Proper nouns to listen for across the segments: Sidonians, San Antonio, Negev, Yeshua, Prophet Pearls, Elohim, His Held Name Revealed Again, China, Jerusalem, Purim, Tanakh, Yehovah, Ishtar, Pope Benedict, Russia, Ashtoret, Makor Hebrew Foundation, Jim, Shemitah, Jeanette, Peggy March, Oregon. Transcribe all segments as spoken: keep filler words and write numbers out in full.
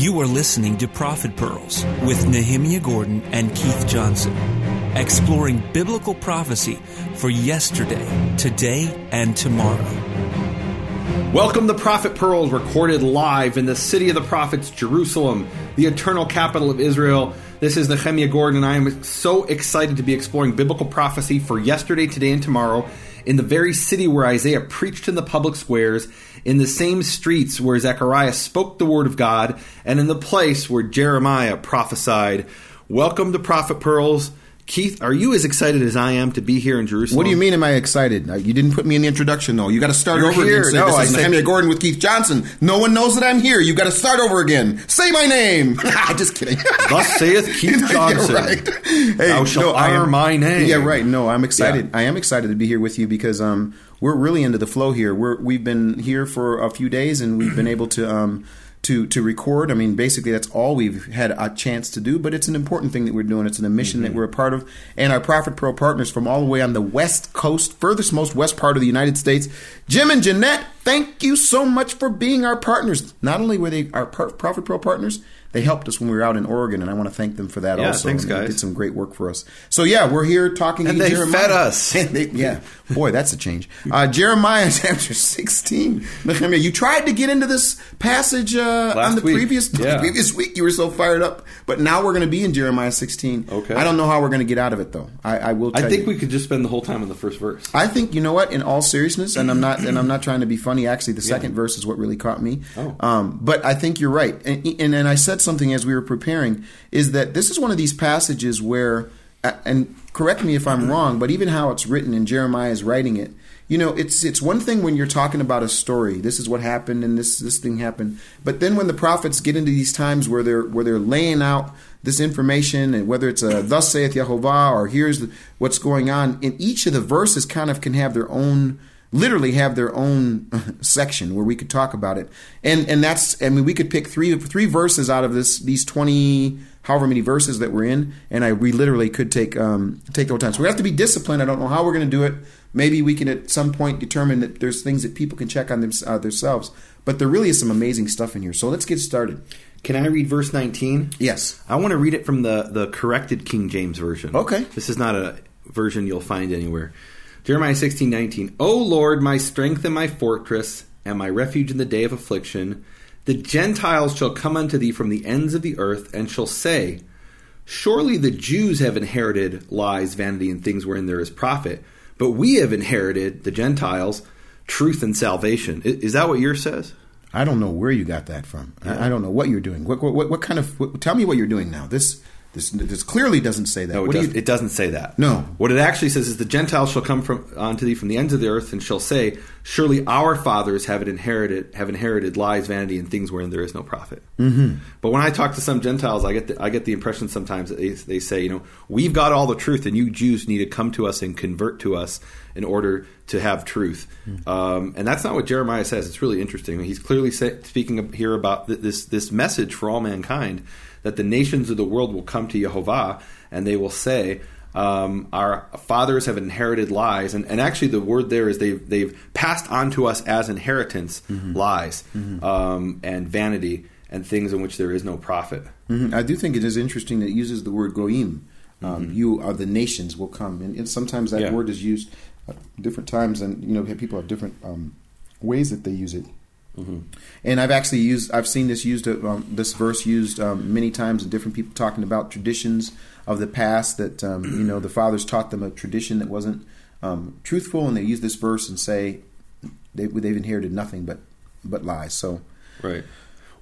You are listening to Prophet Pearls with Nehemia Gordon and Keith Johnson, exploring biblical prophecy for yesterday, today, and tomorrow. Welcome to Prophet Pearls, recorded live in the city of the prophets, Jerusalem, the eternal capital of Israel. This is Nehemia Gordon, and I am so excited to be exploring biblical prophecy for yesterday, today, and tomorrow in the very city where Isaiah preached in the public squares, in the same streets where Zechariah spoke the word of God, and in the place where Jeremiah prophesied. Welcome to Prophet Pearls. Keith, are you as excited as I am to be here in Jerusalem? What do you mean am I excited? You didn't put me in the introduction, though. You got to start You're over here. Again. Say, no, this is Nehemia Gordon with Keith Johnson. No one knows that I'm here. You got to start over again. Say my name. Just kidding. Thus saith Keith Johnson. Yeah, right. Hey, Thou shalt no, honor am, my name. Yeah, right. No, I'm excited. Yeah. I am excited to be here with you because um, we're really into the flow here. We're, we've been here for a few days, and we've been able to... Um, To, to record. I mean, basically, that's all we've had a chance to do, but it's an important thing that we're doing. It's an mission mm-hmm. that we're a part of. And our Prophet Pearl partners from all the way on the West Coast, furthest most west part of the United States, Jim and Jeanette, thank you so much for being our partners. Not only were they our par- Prophet Pearl partners, they helped us when we were out in Oregon, and I want to thank them for that yeah, also. Thanks, guys. They did some great work for us. So, yeah, we're here talking and to Jeremiah. And they fed us. And they, yeah. Boy, that's a change. Uh, Jeremiah chapter sixteen. Nehemia, you tried to get into this passage uh, on the week. previous yeah. the previous week. You were so fired up. But now we're going to be in Jeremiah sixteen. Okay. I don't know how we're going to get out of it, though. I, I will tell you. I think you. we could just spend the whole time on the first verse. I think, you know what, in all seriousness, and I'm not and I'm not trying to be funny. Actually, the yeah. second verse is what really caught me. Oh. Um, but I think you're right. And, and, and I said something as we were preparing is that this is one of these passages where, and correct me if I'm wrong, but even how it's written and Jeremiah is writing it, you know, it's it's one thing when you're talking about a story. This is what happened and this this thing happened. But then when the prophets get into these times where they're where they're laying out this information, and whether it's a thus saith Yehovah or here's the, what's going on, and each of the verses kind of can have their own. Literally have their own section where we could talk about it, and and that's I mean we could pick three three verses out of this these twenty however many verses that we're in, and I we literally could take um take the whole time. So we have to be disciplined. I don't know how we're going to do it. Maybe we can at some point determine that there's things that people can check on them, uh, themselves. But there really is some amazing stuff in here. So let's get started. Can I read verse nineteen? Yes, I want to read it from the the corrected King James version. Okay, this is not a version you'll find anywhere. Jeremiah sixteen nineteen. O Lord, my strength and my fortress, and my refuge in the day of affliction, the Gentiles shall come unto thee from the ends of the earth, and shall say, surely the Jews have inherited lies, vanity, and things wherein there is profit, but we have inherited, the Gentiles, truth and salvation. Is that what yours says? I don't know where you got that from. Yeah. I don't know what you're doing. What what what kind of? What, tell me what you're doing now. This. This, this clearly doesn't say that. No, it, does, you, it doesn't say that. No. What it actually says is the Gentiles shall come from unto thee from the ends of the earth and shall say, surely our fathers have, it inherited, have inherited lies, vanity, and things wherein there is no profit. Mm-hmm. But when I talk to some Gentiles, I get the, I get the impression sometimes that they, they say, you know, we've got all the truth and you Jews need to come to us and convert to us in order to have truth. Mm-hmm. Um, and that's not what Jeremiah says. It's really interesting. He's clearly say, speaking here about this this message for all mankind, that the nations of the world will come to Yehovah and they will say, um, our fathers have inherited lies. And, and actually the word there is they've, they've passed on to us as inheritance mm-hmm. lies mm-hmm. Um, and vanity and things in which there is no profit. Mm-hmm. I do think it is interesting that it uses the word goyim. Um, mm-hmm. You are the nations will come. And, and sometimes that yeah. word is used at different times, and you know people have different um, ways that they use it. Mm-hmm. And I've actually used, I've seen this used, um, this verse used um, many times, in different people talking about traditions of the past that um, you know the fathers taught them a tradition that wasn't um, truthful, and they use this verse and say they, they've inherited nothing but but lies. So right.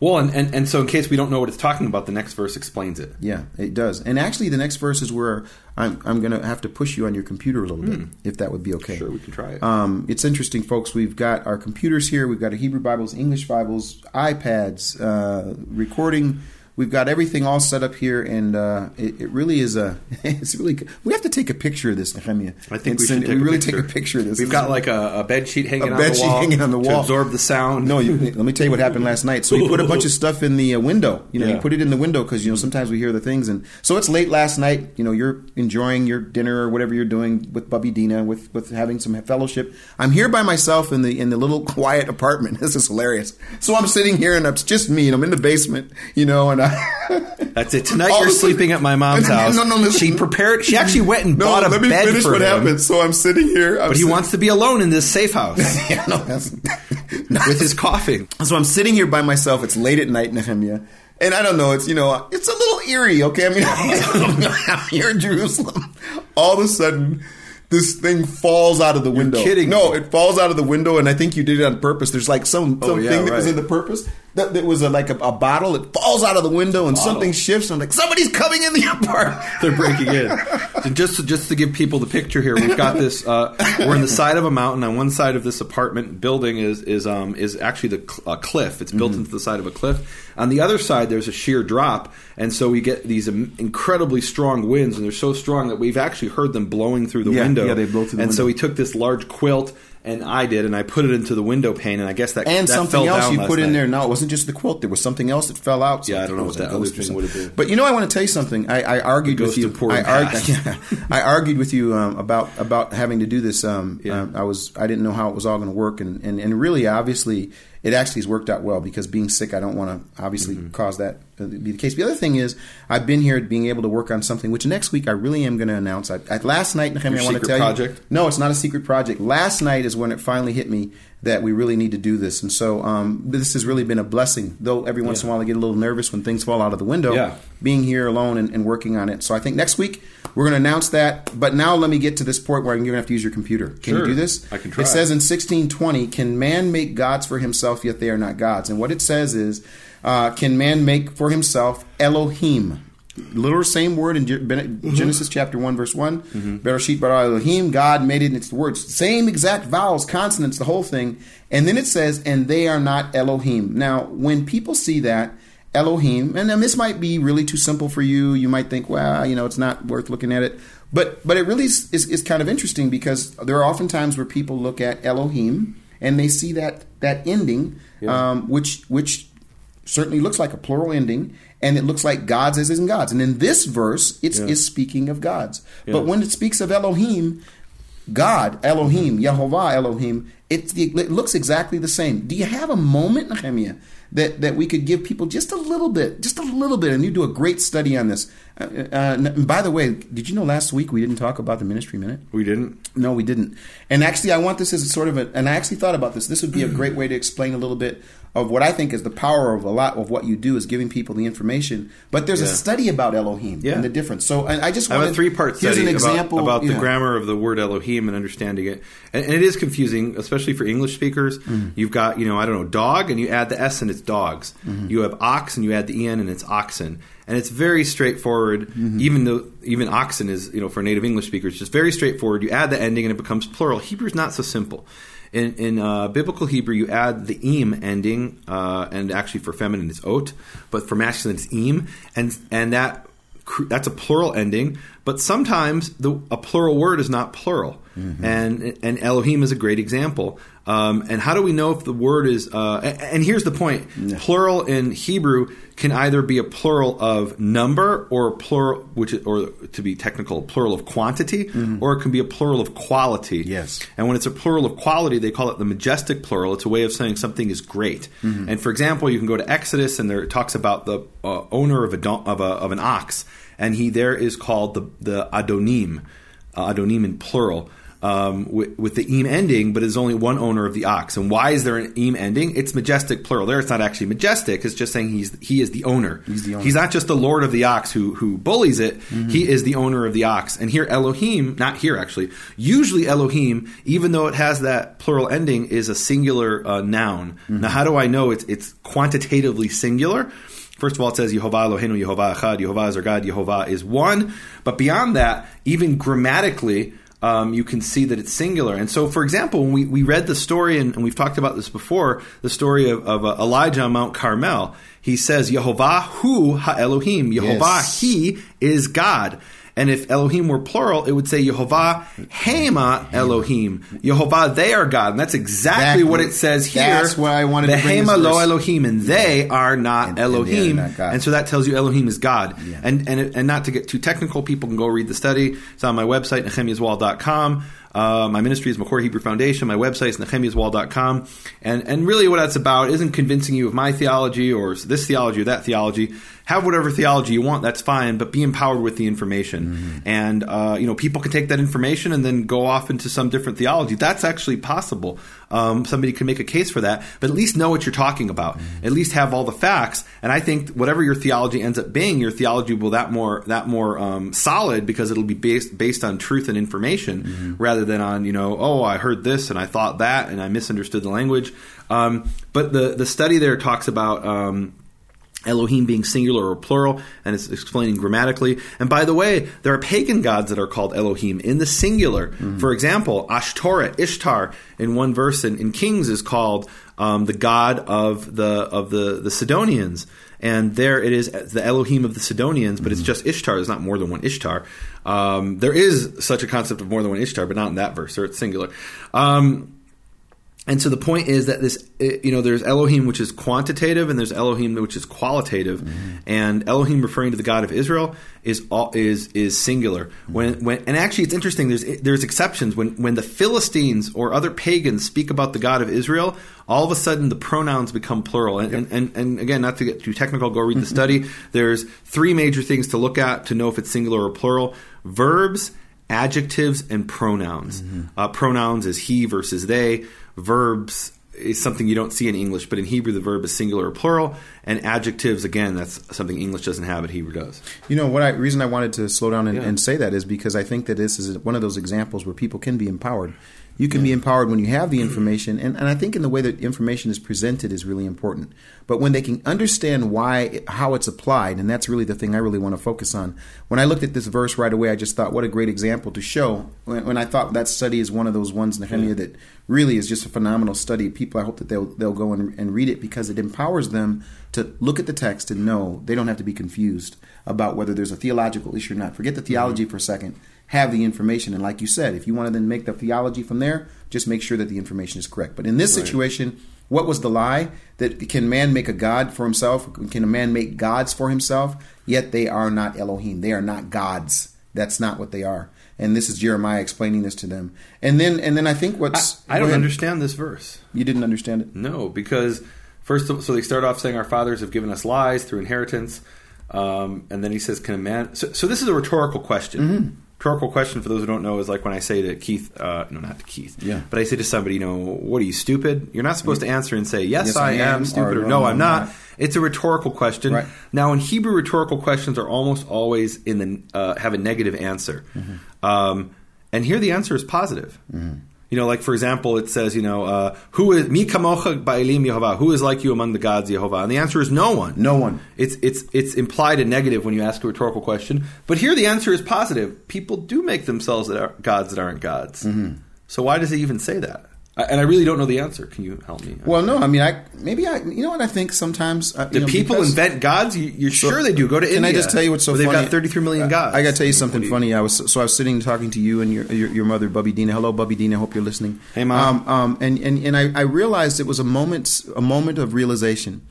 Well, and, and, and so in case we don't know what it's talking about, the next verse explains it. Yeah, it does. And actually, the next verse is where I'm, I'm going to have to push you on your computer a little bit, mm. if that would be okay. Sure, we can try it. Um, it's interesting, folks. We've got our computers here. We've got our Hebrew Bibles, English Bibles, iPads, uh, recording We've got everything all set up here, and uh, it, it really is a. It's really. We have to take a picture of this, Nehemia. I think we should. Take we really a take a picture of this. We've got like a, a bed sheet hanging a on bed the sheet wall hanging on the wall to absorb the sound. No, you, let me tell you what happened last night. So you put a bunch of stuff in the uh, window. You know, yeah. you put it in the window because you know sometimes we hear the things, and so it's late last night. You know, you're enjoying your dinner or whatever you're doing with Bubby Dina, with with having some fellowship. I'm here by myself in the in the little quiet apartment. This is hilarious. So I'm sitting here, and it's just me, and I'm in the basement. You know, and. I That's it. Tonight you're sleeping at my mom's house. No, no, listen. She prepared. She actually went and no, bought a bed for him. Let me finish what happened. So I'm sitting here. I'm but he sitting. wants to be alone in this safe house. yeah, no, that's, no. With his coffee. So I'm sitting here by myself. It's late at night, Nehemia. And I don't know. It's, you know, it's a little eerie, okay? I mean, I'm here in Jerusalem. All of a sudden, this thing falls out of the window. You're kidding. No, me. It falls out of the window, and I think you did it on purpose. There's like some, some oh, yeah, thing that right. was in the purpose. That, that was a, like a, a bottle. It falls out of the window, and bottle. something shifts. And I'm like, somebody's coming in the apartment. They're breaking in. So just, to, just to give people the picture here, we've got this. Uh, we're on the side of a mountain. On one side of this apartment building is is um, is actually the cl- a cliff. It's built mm-hmm. into the side of a cliff. On the other side, there's a sheer drop, and so we get these incredibly strong winds, and they're so strong that we've actually heard them blowing through the yeah. window. Yeah, they blow through the and window. So we took this large quilt, and I did, and I put it into the window pane, and I guess that fell down last night. And something else you put in there. No, it wasn't just the quilt. There was something else that fell out. So yeah, I don't know what that other thing would have been. But you know, I want to tell you something. I, I argued with you. I, arg- yeah, I argued with you um, about about having to do this. Um, yeah. um, I was I didn't know how it was all going to work, and, and, and really, obviously, it actually has worked out well because being sick, I don't want to obviously mm-hmm. cause that to be the case. The other thing is I've been here being able to work on something, which next week I really am going to announce. I, I, last night, Nehemia, I want to tell project? you. No, it's not a secret project. Last night is when it finally hit me that we really need to do this. And so um, this has really been a blessing, though every once yeah. in a while I get a little nervous when things fall out of the window, yeah. being here alone and, and working on it. So I think next week we're going to announce that. But now let me get to this point where you're going to have to use your computer. Can sure. you do this? I can try. It says in sixteen twenty, can man make gods for himself, yet they are not gods? And what it says is, uh, can man make for himself Elohim? Literal same word in Genesis chapter one, verse one. Mm-hmm. Bereshit bara Elohim, God made it, and it's the words. Same exact vowels, consonants, the whole thing. And then it says, and they are not Elohim. Now, when people see that, Elohim, and this might be really too simple for you. You might think, well, you know, it's not worth looking at it. But but it really is, is, is kind of interesting because there are often times where people look at Elohim and they see that, that ending, yeah. um, which which certainly looks like a plural ending. And it looks like gods as in gods. And in this verse, it's, yeah. it's speaking of gods. Yeah. But when it speaks of Elohim, God, Elohim, Yehovah, Elohim, it's the, it looks exactly the same. Do you have a moment, Nehemia, that, that we could give people just a little bit, just a little bit, and you do a great study on this? Uh, uh, by the way, did you know last week we didn't talk about the Ministry Minute? We didn't? No, we didn't. And actually, I want this as a sort of a, and I actually thought about this. This would be a great way to explain a little bit of what I think is the power of a lot of what you do is giving people the information. But there's yeah. a study about Elohim yeah. and the difference. So and I just wanted, I have a three-part study an example, about, about the know. grammar of the word Elohim and understanding it. And, and it is confusing, especially for English speakers. Mm. You've got, you know, I don't know, dog, and you add the S and it's dogs. Mm-hmm. You have ox, and you add the E N and it's oxen. And it's very straightforward, mm-hmm. even though even oxen is, you know, for native English speakers, just very straightforward. You add the ending and it becomes plural. Hebrew's not so simple. In, in uh, biblical Hebrew, you add the im ending, uh, and actually for feminine it's ot, but for masculine it's im, and and that that's a plural ending. But sometimes the, a plural word is not plural, mm-hmm. and and Elohim is a great example. Um, and how do we know if the word is? Uh, and, and here's the point: no. plural in Hebrew can either be a plural of number, or a plural, which is, or to be technical, a plural of quantity, mm-hmm. or it can be a plural of quality. Yes. And when it's a plural of quality, they call it the majestic plural. It's a way of saying something is great. Mm-hmm. And for example, you can go to Exodus, and there it talks about the uh, owner of a don- of a of an ox, and he there is called the the Adonim, uh, Adonim in plural. Um, with, with the im ending, but is only one owner of the ox. And why is there an im ending? It's majestic plural. There, it's not actually majestic. It's just saying he's he is the owner. He's the owner. He's not just the lord of the ox who who bullies it. Mm-hmm. He is the owner of the ox. And here Elohim, not here actually. Usually Elohim, even though it has that plural ending, is a singular uh, noun. Mm-hmm. Now, how do I know it's it's quantitatively singular? First of all, it says Yehovah Eloheinu, Yehovah Echad. Yehovah is our God. Yehovah is one. But beyond that, even grammatically. um, you can see that it's singular. And so, for example, when we, we read the story, and, and we've talked about this before, the story of, of uh, Elijah on Mount Carmel, he says, Yehovah hu ha-Elohim, Yehovah, yes. He is God. And if Elohim were plural, it would say Yehovah Hema Elohim. Yehovah, they are God. And that's exactly, exactly. what it says here. That's why I wanted the to bring Hema lo Elohim, and they yeah. are not and, Elohim. And, not and so that tells you Elohim is God. Yeah. And, and and not to get too technical, people can go read the study. It's on my website, Nehemias Wall dot com. Uh, my ministry is Makor Hebrew Foundation. My website is Nehemias Wall dot com. And, and really what that's about isn't convincing you of my theology or this theology or that theology. Have whatever theology you want. That's fine. But be empowered with the information. Mm-hmm. And, uh, you know, people can take that information and then go off into some different theology. That's actually possible. Um, somebody can make a case for that. But at least know what you're talking about. Mm-hmm. At least have all the facts. And I think whatever your theology ends up being, your theology will that more that more um, solid, because it'll be based, based on truth and information, mm-hmm. rather than on, you know, oh, I heard this and I thought that and I misunderstood the language. Um, but the, the study there talks about um, Elohim being singular or plural, and it's explaining grammatically. And by the way, there are pagan gods that are called Elohim in the singular. Mm-hmm. For example, Ashtoret, Ishtar, in one verse in, in Kings is called um, the god of the of the, the Sidonians. And there it is, the Elohim of the Sidonians, but mm-hmm. it's just Ishtar. There's not more than one Ishtar. Um, there is such a concept of more than one Ishtar, but not in that verse, or it's singular. Um, and so the point is that this, you know, there's Elohim, which is quantitative, and there's Elohim, which is qualitative. Mm-hmm. And Elohim, referring to the God of Israel, is all, is is singular. Mm-hmm. When when and actually, it's interesting. There's there's exceptions when when the Philistines or other pagans speak about the God of Israel. All of a sudden, the pronouns become plural. And, yep. and, and, and again, not to get too technical, go read the study. There's three major things to look at to know if it's singular or plural: verbs, adjectives, and pronouns. Mm-hmm. Uh, pronouns is he versus they. Verbs is something you don't see in English, but in Hebrew, the verb is singular or plural. And adjectives, again, that's something English doesn't have, but Hebrew does. You know, what I, reason I wanted to slow down and, yeah. and say that is because I think that this is one of those examples where people can be empowered. You can yeah. be empowered when you have the information, and, and I think in the way that information is presented is really important. But when they can understand why, how it's applied, and that's really the thing I really want to focus on. When I looked at this verse right away, I just thought, what a great example to show. When, when I thought that study is one of those ones, Nehemia, yeah. that really is just a phenomenal study. People, I hope that they'll they'll go and, and read it, because it empowers them to look at the text and know they don't have to be confused about whether there's a theological issue or not. Forget the theology mm-hmm. for a second. Have the information, and like you said, if you want to then make the theology from there, just make sure that the information is correct. But in this right. situation, what was the lie? That can man make a god for himself? Can a man make gods for himself? Yet they are not Elohim. They are not gods. That's not what they are. And this is Jeremiah explaining this to them. And then, and then I think what's I, I don't understand this verse. You didn't understand it? No, because first, of, so they start off saying our fathers have given us lies through inheritance, um, and then he says, "Can a man?" So, so this is a rhetorical question. Mm-hmm. Rhetorical question, for those who don't know, is like when I say to Keith, uh, no, not to Keith, yeah. but I say to somebody, you know, what are you, stupid? You're not supposed to answer and say, yes, yes I, I am, am stupid, or, or no, no, I'm not. not. It's a rhetorical question. Right. Now, in Hebrew, rhetorical questions are almost always in the uh, have a negative answer. Mm-hmm. Um, and here the answer is positive. Mm-hmm. You know, like, for example, it says, you know, uh, who is mi kamocha ba'elim Yehovah? Who is like you among the gods, Yehovah? And the answer is no one. No one. It's it's it's implied a negative when you ask a rhetorical question. But here the answer is positive. People do make themselves that are gods that aren't gods. Mm-hmm. So why does he even say that? I, and I really don't know the answer. Can you help me? Well, no. I mean, I maybe I. You know what I think sometimes. Uh, do know, people invent gods? You, you're so, sure they do. Go to can India. Can I just tell you what's so well, funny? They've got thirty-three million uh, gods. I got to tell you something you, funny. I was so I was sitting talking to you and your your, your mother, Bubby Dina. Hello, Bubby Dina. Hope you're listening. Hey, mom. Um, um, and and and I, I realized it was a moment a moment of realization.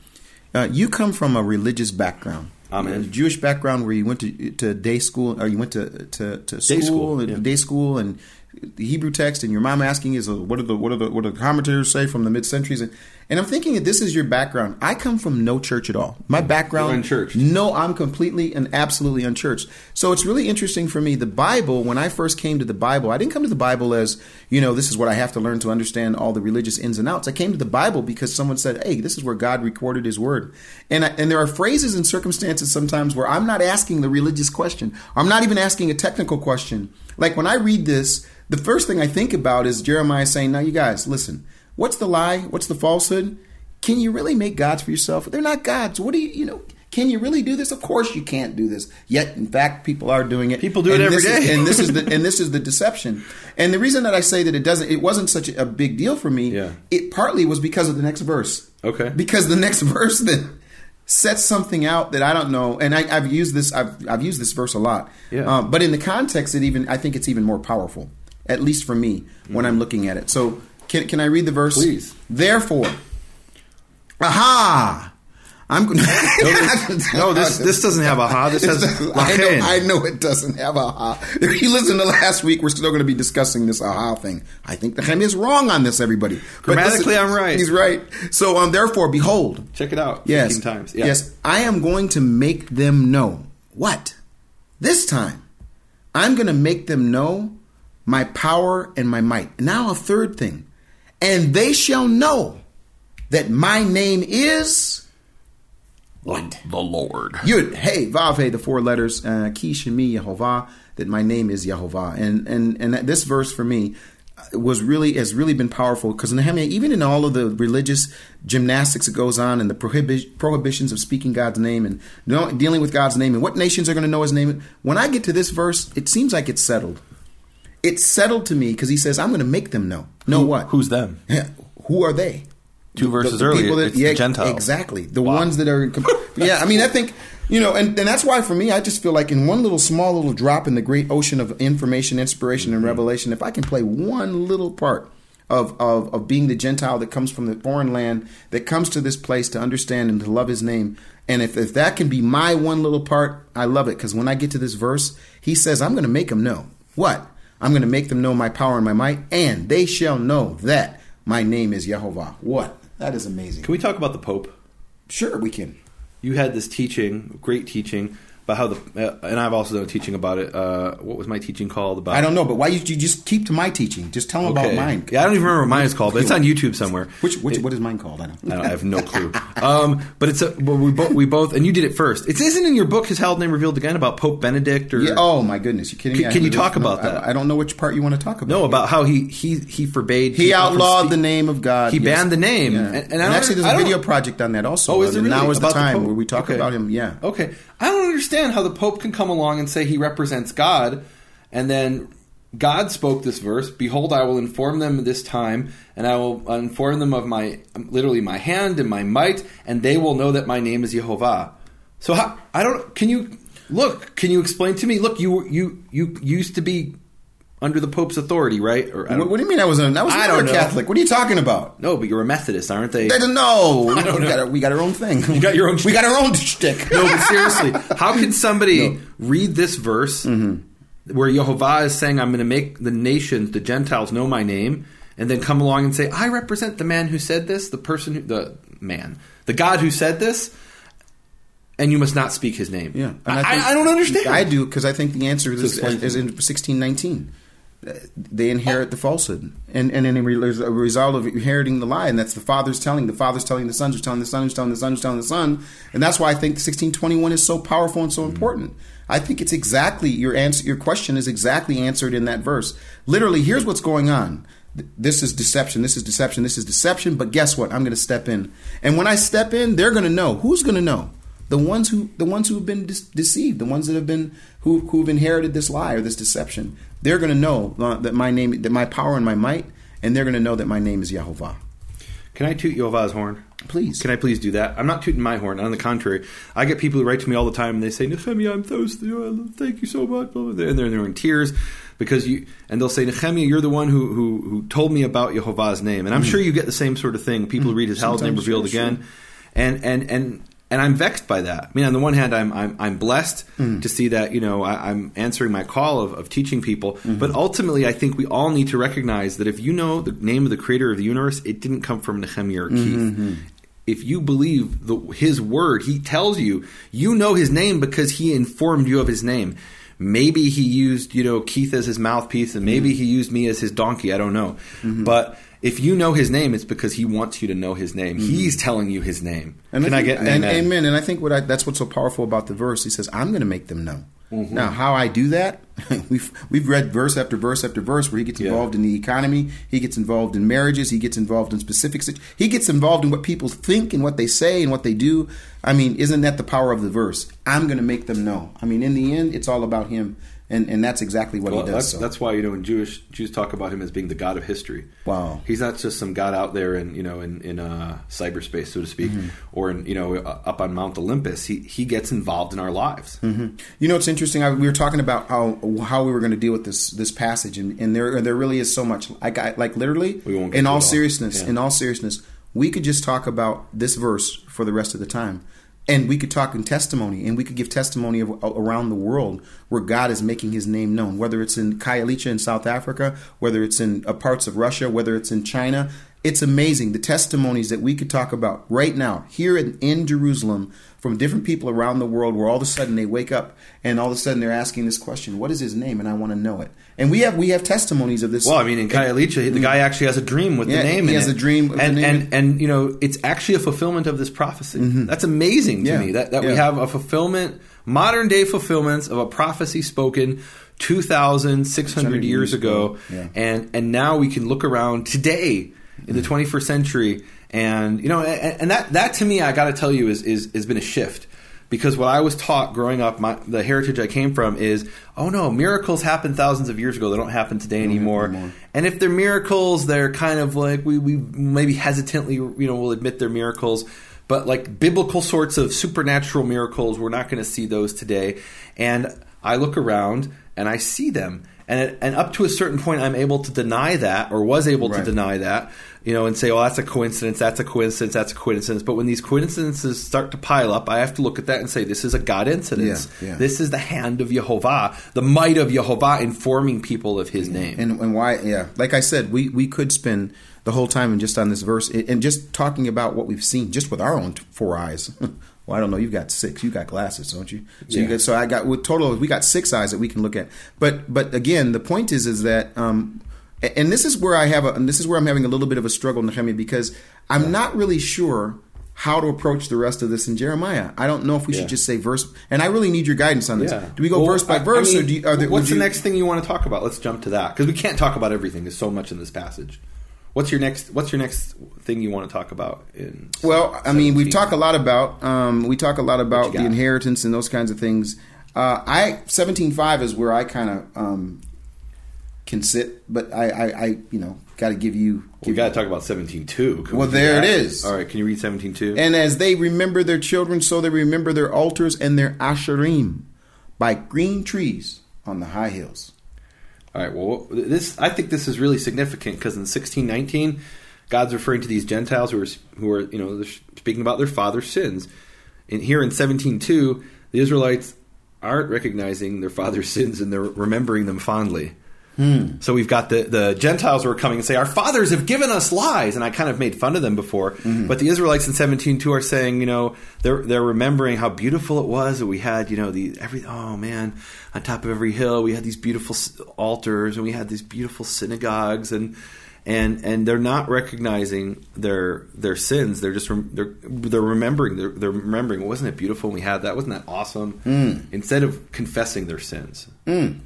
Uh, you come from a religious background. Amen. A Jewish background where you went to to day school, or you went to to, to school, day school, and, yeah. day school, and. The Hebrew text, and your mom asking is, what are the what are the what do the commentators say from the mid centuries? And, and I'm thinking that this is your background. I come from no church at all. My background, unchurched. No, I'm completely and absolutely unchurched. So it's really interesting for me. The Bible, when I first came to the Bible, I didn't come to the Bible as, you know, this is what I have to learn to understand all the religious ins and outs. I came to the Bible because someone said, hey, this is where God recorded His word. And I, and there are phrases and circumstances sometimes where I'm not asking the religious question. I'm not even asking a technical question. Like when I read this, the first thing I think about is Jeremiah saying, now you guys, listen, what's the lie? What's the falsehood? Can you really make gods for yourself? They're not gods. What do you, you know, Can you really do this? Of course you can't do this. Yet, in fact, people are doing it. People do it every day. And this is the and this is the deception. And the reason that I say that it doesn't, it wasn't such a big deal for me. Yeah. It partly was because of the next verse. Okay. Because the next verse then sets something out that I don't know. And I, I've used this. I've I've used this verse a lot. Yeah. Um, but in the context, it even I think it's even more powerful. At least for me, mm-hmm. when I'm looking at it. So can can I read the verse? Please. Therefore, aha. I'm going to. No, this this doesn't have aha. This has I know, I know it doesn't have aha. If you listen to last week, we're still going to be discussing this aha thing. I think Nehemia is wrong on this, everybody. Grammatically, this is, I'm right. He's right. So, um, therefore, behold. Check it out. Yes. fifteen times. Yeah. Yes. I am going to make them know. What? This time. I'm going to make them know my power and my might. Now a third thing. And they shall know that my name is... What? The Lord. Yud, hey, vav, hey, the four letters, uh, ki, shemi, Yehovah, that my name is Yehovah. And and and this verse for me was really has really been powerful because Nehemia, even in all of the religious gymnastics that goes on and the prohibi- prohibitions of speaking God's name and dealing with God's name and what nations are going to know his name, when I get to this verse, it seems like it's settled. It's settled to me because he says, I'm going to make them know. Know Who, what? Who's them? Yeah, who are they? Two verses the, the earlier, that, it's yeah, the Gentiles. Exactly. The wow. ones that are... Yeah, I mean, I think, you know, and, and that's why for me, I just feel like in one little small little drop in the great ocean of information, inspiration, and revelation, if I can play one little part of, of, of being the Gentile that comes from the foreign land, that comes to this place to understand and to love his name, and if, if that can be my one little part, I love it. Because when I get to this verse, he says, I'm going to make them know. What? I'm going to make them know my power and my might, and they shall know that my name is Yehovah. What? That is amazing. Can we talk about the Pope? Sure, we can. You had this teaching, great teaching, about how the, and I've also done a teaching about it. Uh, what was my teaching called? About I don't know, but why you, you just keep to my teaching? Just tell them okay. about mine. Yeah, I don't even remember what mine is called, but it's on YouTube somewhere. Which, which it, what is mine called? I don't know. I, don't, I have no clue. um, but it's a, well, we both, we both, and you did it first. It isn't in your book, His Held Name Revealed Again, about Pope Benedict or? Yeah, oh my goodness, you kidding me? Can, can you talk know, about that? I, I don't know which part you want to talk about. No, about how he he he forbade. He outlawed the name of God. He yes. banned the name, yeah. and, and, and I actually there's I a video project on that also. Oh, is it really? Now is the time where we talk about him. Yeah. Okay, I don't understand how the Pope can come along and say he represents God, and then God spoke this verse, behold, I will inform them this time, and I will inform them of my, literally my hand and my might, and they will know that my name is Yehovah. So how, I don't, can you, look, can you explain to me, look, you you you used to be under the Pope's authority, right? Or, what, what do you mean I was, a, I was I never a Catholic? Know. What are you talking about? No, but you're a Methodist, aren't they? they no, I don't we, know. Got our, we got our own thing. You got your own. We got our own shtick. No, but seriously, how can somebody no. read this verse mm-hmm. where Yehovah is saying, "I'm going to make the nations, the Gentiles, know my name," and then come along and say, "I represent the man who said this, the person, who, the man, the God who said this." And you must not speak his name. Yeah, I, I, think, I don't understand. I do because I think the answer is, so is, is in sixteen nineteen. They inherit the falsehood, and and then there's a result of inheriting the lie, and that's the father's telling, the father's telling the son, who's telling the son, who's telling the son, who's telling the son, and that's why I think sixteen twenty-one is so powerful and so mm-hmm. important. I think it's exactly your answer. Your question is exactly answered in that verse. Literally, here's what's going on. This is deception. This is deception. This is deception. But guess what? I'm going to step in, and when I step in, they're going to know. Who's going to know? The ones who the ones who have been de- deceived, the ones that have been who who've inherited this lie or this deception, they're going to know that my name, that my power and my might, and they're going to know that my name is Yehovah. Can I toot Yehovah's horn? Please. Can I please do that? I'm not tooting my horn. On the contrary, I get people who write to me all the time and they say, "Nehemia, I'm thirsty. Thank you so much." And they're, and they're in tears because you. And they'll say, "Nehemia, you're the one who who who told me about Yehovah's name." And I'm mm-hmm. sure you get the same sort of thing. People mm-hmm. who read His Held Name Revealed sure, Again, sure. and and and. And I'm vexed by that. I mean, on the one hand, I'm I'm, I'm blessed mm. to see that, you know, I, I'm answering my call of, of teaching people. Mm-hmm. But ultimately, I think we all need to recognize that if you know the name of the creator of the universe, it didn't come from Nehemia or mm-hmm. Keith. If you believe the, his word, he tells you, you know his name because he informed you of his name. Maybe he used, you know, Keith as his mouthpiece and maybe mm-hmm. he used me as his donkey. I don't know. Mm-hmm. But If you know his name, it's because he wants you to know his name. Mm-hmm. He's telling you his name. And Can I, think, I get an and, amen? Amen. And I think what I, that's what's so powerful about the verse. He says, I'm going to make them know. Mm-hmm. Now, how I do that, we've we've read verse after verse after verse where he gets involved yeah. in the economy, he gets involved in marriages, he gets involved in specifics, he gets involved in what people think and what they say and what they do. I mean, isn't that the power of the verse? I'm going to make them know. I mean, in the end, it's all about him, and, and that's exactly what well, he does. That's, so. that's why, you know, when Jewish Jews talk about him as being the God of history. Wow, he's not just some God out there in you know in in uh, cyberspace, so to speak, mm-hmm. or in you know uh, up on Mount Olympus. He he gets involved in our lives. Mm-hmm. You know, it's interesting. I, we were talking about how how we were going to deal with this this passage, and, and there there really is so much. Like I, like literally, in all, all. seriousness, yeah. in all seriousness. We could just talk about this verse for the rest of the time, and we could talk in testimony, and we could give testimony of, around the world where God is making his name known, whether it's in Khayelitsha in South Africa, whether it's in uh, parts of Russia, whether it's in China. It's amazing the testimonies that we could talk about right now here in, in Jerusalem from different people around the world where all of a sudden they wake up and all of a sudden they're asking this question, what is his name? And I want to know it. And we have we have testimonies of this. Well, I mean, in Khayelitsha, the guy actually has a dream with yeah, the name in it. He has a dream of and, the name. And, and, you know, it's actually a fulfillment of this prophecy. Mm-hmm. That's amazing to yeah. me that, that yeah. we have a fulfillment, modern-day fulfillments of a prophecy spoken two thousand six hundred years ago. Yeah. And, and now we can look around today in the twenty-first century, and you know, and, and that, that to me, I got to tell you, is is has been a shift, because what I was taught growing up, my, the heritage I came from is, oh no, miracles happened thousands of years ago; they don't happen today don't anymore. Happen anymore. And if they're miracles, they're kind of like we we maybe hesitantly, you know, will admit they're miracles. But like biblical sorts of supernatural miracles, we're not going to see those today. And I look around and I see them. And, and up to a certain point, I'm able to deny that, or was able right. to deny that, you know, and say, "Oh, that's a coincidence. That's a coincidence. That's a coincidence." But when these coincidences start to pile up, I have to look at that and say, "This is a God incidence. Yeah, yeah. This is the hand of Yehovah, the might of Yehovah, informing people of His mm-hmm. name." And, and why? Yeah, like I said, we we could spend the whole time and just on this verse and just talking about what we've seen just with our own four eyes. Well, I don't know. You've got six. You've got glasses, don't you? So, yeah. you got, so I got with total. We got six eyes that we can look at. But but again, the point is is that, um, and this is where I have a, and this is where I'm having a little bit of a struggle, Nehemia, because I'm yeah. not really sure how to approach the rest of this in Jeremiah. I don't know if we yeah. should just say verse. And I really need your guidance on this. Yeah. Do we go well, verse by I, verse, I mean, or do you, are there, what's you, the next thing you want to talk about? Let's jump to that, because we can't talk about everything. There's so much in this passage. What's your next? What's your next thing you want to talk about? In well, I mean, we talk a lot about um, we talk a lot about the inheritance and those kinds of things. Uh, I seventeen five is where I kind of um, can sit, but I, I, I you know got to give you. Give we got to talk about seventeen two. Well, we there it is. All right, can you read seventeen two? And as they remember their children, so they remember their altars and their asherim by green trees on the high hills. All right, well, this I think this is really significant, because in sixteen nineteen, God's referring to these Gentiles who are, who are you know, speaking about their father's sins. And here in seventeen two, the Israelites aren't recognizing their father's sins, and they're remembering them fondly. Hmm. So we've got the, the Gentiles who are coming and say, our fathers have given us lies. And I kind of made fun of them before. Mm-hmm. But the Israelites in seventeen two are saying, you know, they're they're remembering how beautiful it was that we had, you know, the every oh, man, on top of every hill, we had these beautiful altars and we had these beautiful synagogues. And and and they're not recognizing their their sins. They're just rem- they're they're remembering. They're, they're remembering. Wasn't it beautiful when we had that? Wasn't that awesome? Mm. Instead of confessing their sins. Mm.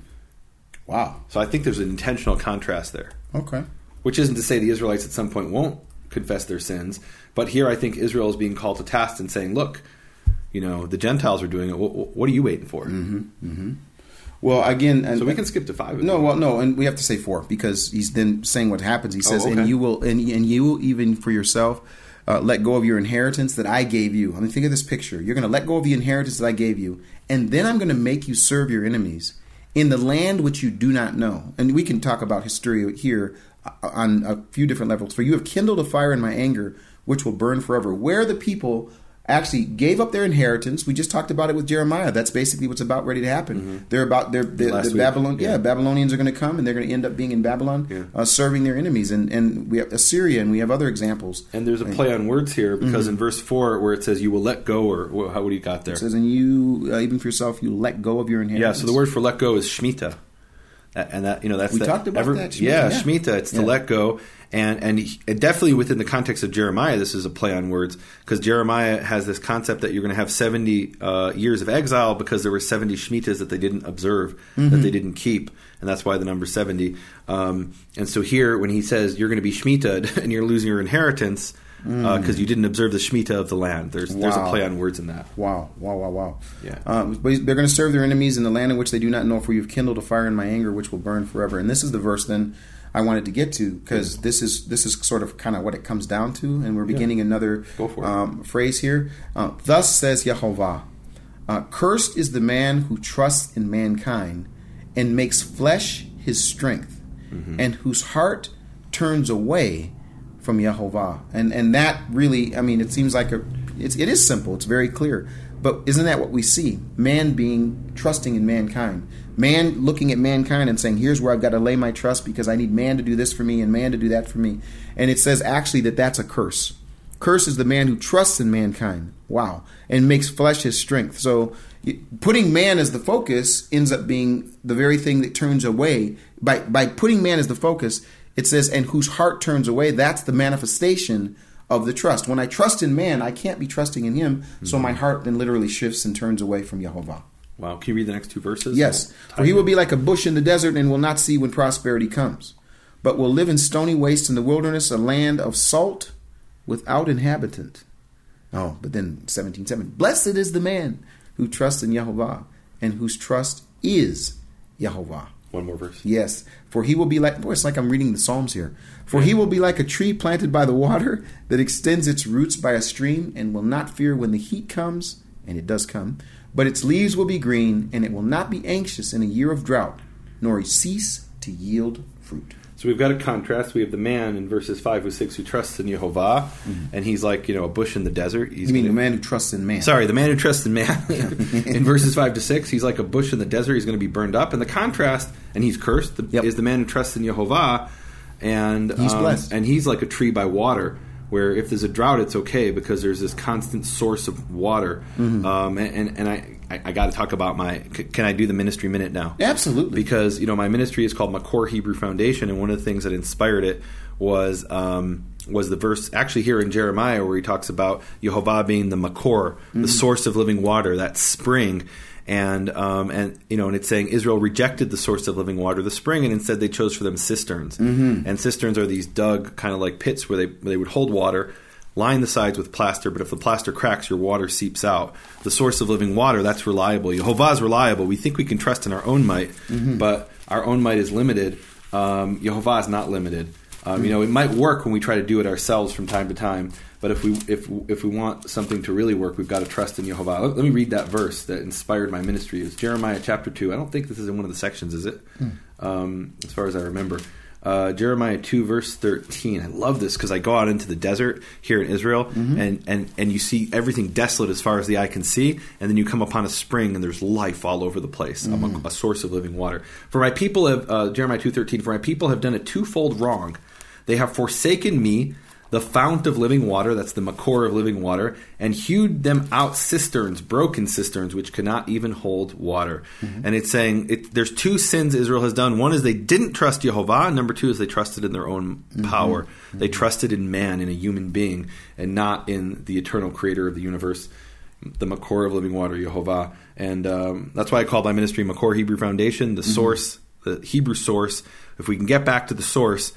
Wow. So I think there's an intentional contrast there. Okay. Which isn't to say the Israelites at some point won't confess their sins, but here I think Israel is being called to task and saying, look, you know, the Gentiles are doing it. What, what are you waiting for? Mm-hmm. Mm-hmm. Well, again... And, so we can skip to five. No, well, no, and we have to say four, because he's then saying what happens. He says, oh, okay. and you will, and, and you will even for yourself... Uh, let go of your inheritance that I gave you. I mean, think of this picture. You're going to let go of the inheritance that I gave you, and then I'm going to make you serve your enemies in the land which you do not know. And we can talk about history here on a few different levels. For you have kindled a fire in my anger, which will burn forever. Where the people actually gave up their inheritance. We just talked about it with Jeremiah. That's basically what's about ready to happen. Mm-hmm. They're about they're, they're, the week, Babylon. Yeah. yeah, Babylonians are going to come, and they're going to end up being in Babylon, yeah. uh, serving their enemies. And, and we have Assyria, and we have other examples. And there's a play on words here, because mm-hmm. in verse four, where it says, "You will let go," or well, how would you got there? It says, "And you uh, even for yourself, you let go of your inheritance." Yeah. So the word for "let go" is shmita. And that, you know, that's we that, talked about ever, that. Shemitah, yeah, yeah, Shemitah. It's yeah. to let go, and and he, definitely within the context of Jeremiah, this is a play on words, because Jeremiah has this concept that you're going to have seventy uh, years of exile because there were seventy Shemitahs that they didn't observe, mm-hmm. that they didn't keep, and that's why the number seventy. Um, and so here, when he says you're going to be Shemitah'd and you're losing your inheritance because mm. uh, you didn't observe the Shemitah of the land, there's wow. there's a play on words in that. Wow, wow, wow, wow. Yeah. Um, but they're going to serve their enemies in the land in which they do not know, for you've kindled a fire in my anger, which will burn forever. And this is the verse then I wanted to get to, because this is this is sort of kind of what it comes down to, and we're beginning yeah. another um, phrase here. Uh, Thus says Yehovah, uh, cursed is the man who trusts in mankind and makes flesh his strength, mm-hmm. and whose heart turns away from Yehovah. And and that really, I mean, it seems like a, it's, it is simple. It's very clear. But isn't that what we see? Man being, trusting in mankind. Man looking at mankind and saying, here's where I've got to lay my trust, because I need man to do this for me and man to do that for me. And it says actually that that's a curse. Curse is the man who trusts in mankind. Wow. And makes flesh his strength. So putting man as the focus ends up being the very thing that turns away. By, by putting man as the focus, it says, and whose heart turns away, that's the manifestation of the trust. When I trust in man, I can't be trusting in him, mm-hmm. so my heart then literally shifts and turns away from Yehovah. Wow. Can you read the next two verses? Yes. For he will be like a bush in the desert and will not see when prosperity comes, but will live in stony wastes in the wilderness, a land of salt without inhabitant. Oh, but then seventeen seven. Blessed is the man who trusts in Yehovah and whose trust is Yehovah. One more verse. Yes. For he will be like, boy, it's like I'm reading the Psalms here. For he will be like a tree planted by the water that extends its roots by a stream and will not fear when the heat comes, and it does come, but its leaves will be green, and it will not be anxious in a year of drought, nor cease to yield fruit. So we've got a contrast. We have the man in verses five or six who trusts in Yehovah, mm-hmm. and he's like, you know, a bush in the desert. He's you mean gonna, the man who trusts in man. Sorry, the man who trusts in man. In verses five to six, he's like a bush in the desert. He's going to be burned up. And the contrast, and he's cursed, the, yep. is the man who trusts in Yehovah, and he's um, blessed. And he's like a tree by water, where if there's a drought, it's okay because there's this constant source of water. Mm-hmm. Um, and, and, and I... I, I got to talk about my – can I do the ministry minute now? Absolutely. Because, you know, my ministry is called Makor Hebrew Foundation, and one of the things that inspired it was um, was the verse actually here in Jeremiah where he talks about Yehovah being the Makor, mm-hmm. the source of living water, that spring. And, um, and you know, and it's saying Israel rejected the source of living water, the spring, and instead they chose for them cisterns. Mm-hmm. And cisterns are these dug kind of like pits where they where they would hold water, line the sides with plaster, but if the plaster cracks, your water seeps out. The source of living water, that's reliable. Yehovah is reliable. We think we can trust in our own might, mm-hmm. but our own might is limited. Um, Yehovah is not limited. Um, mm-hmm. You know, it might work when we try to do it ourselves from time to time, but if we if if we want something to really work, we've got to trust in Yehovah. Let, let me read that verse that inspired my ministry. It was Jeremiah chapter two. I don't think this is in one of the sections, is it? Mm. Um, as far as I remember. Uh, Jeremiah two, verse thirteen. I love this because I go out into the desert here in Israel, mm-hmm. and, and, and you see everything desolate as far as the eye can see, and then you come upon a spring, and there's life all over the place, mm-hmm. a, a source of living water. For my people have, uh, Jeremiah two, thirteen, for my people have done a twofold wrong. They have forsaken me, the fount of living water, that's the Makor of living water, and hewed them out cisterns, broken cisterns, which cannot even hold water. Mm-hmm. And it's saying it, there's two sins Israel has done. One is they didn't trust Yehovah. Number two is they trusted in their own mm-hmm. power. Mm-hmm. They trusted in man, in a human being, and not in the eternal creator of the universe, the Makor of living water, Yehovah. And um, that's why I call my ministry Makor Hebrew Foundation, the mm-hmm. source, the Hebrew source. If we can get back to the source,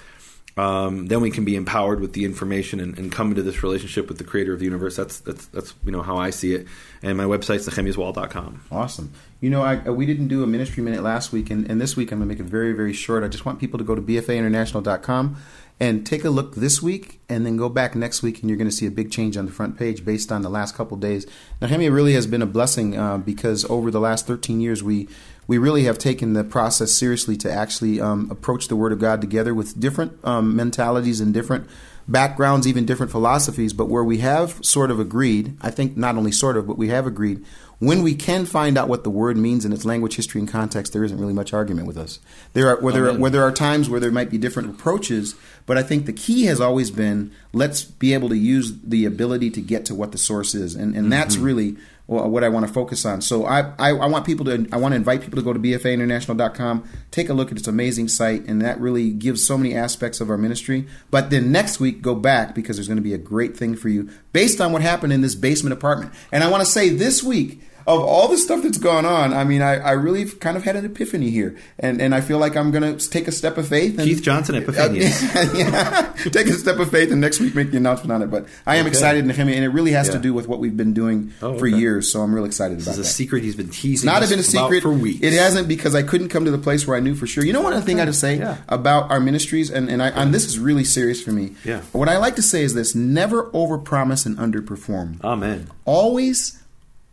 Um, then we can be empowered with the information and, and come into this relationship with the creator of the universe. That's, that's, that's, you know, how I see it. And my website's Nehemias Wall dot com. Awesome. You know, I, we didn't do a ministry minute last week, and, and this week I'm going to make it very, very short. I just want people to go to B F A International dot com and take a look this week, and then go back next week, and you're going to see a big change on the front page based on the last couple of days. Nehemia really has been a blessing uh, because over the last thirteen years, we we really have taken the process seriously to actually um, approach the Word of God together with different um, mentalities and different backgrounds, even different philosophies. But where we have sort of agreed, I think not only sort of, but we have agreed, when we can find out what the word means in its language, history, and context, there isn't really much argument with us. There are where there, are, where there are times where there might be different approaches, but I think the key has always been let's be able to use the ability to get to what the source is. And, and mm-hmm. that's really what I want to focus on. So I, I, I want people to I want to invite people to go to B F A International dot com, take a look at this amazing site, and that really gives so many aspects of our ministry. But then next week, go back, because there's going to be a great thing for you based on what happened in this basement apartment. And I want to say this week, of all the stuff that's gone on, I mean, I, I really kind of had an epiphany here. And and I feel like I'm going to take a step of faith. And, Keith Johnson epiphany. Uh, yeah, take a step of faith and next week make the announcement on it. But I am okay. excited, Nehemia, and it really has yeah. to do with what we've been doing oh, for okay. years. So I'm real excited this about that. This is a secret he's been teasing Not us been a secret. about for weeks. It hasn't, because I couldn't come to the place where I knew for sure. You know what okay. thing I had to say yeah. about our ministries? And, and, I, yeah. and this is really serious for me. Yeah. What I like to say is this: never overpromise and underperform. Amen. Always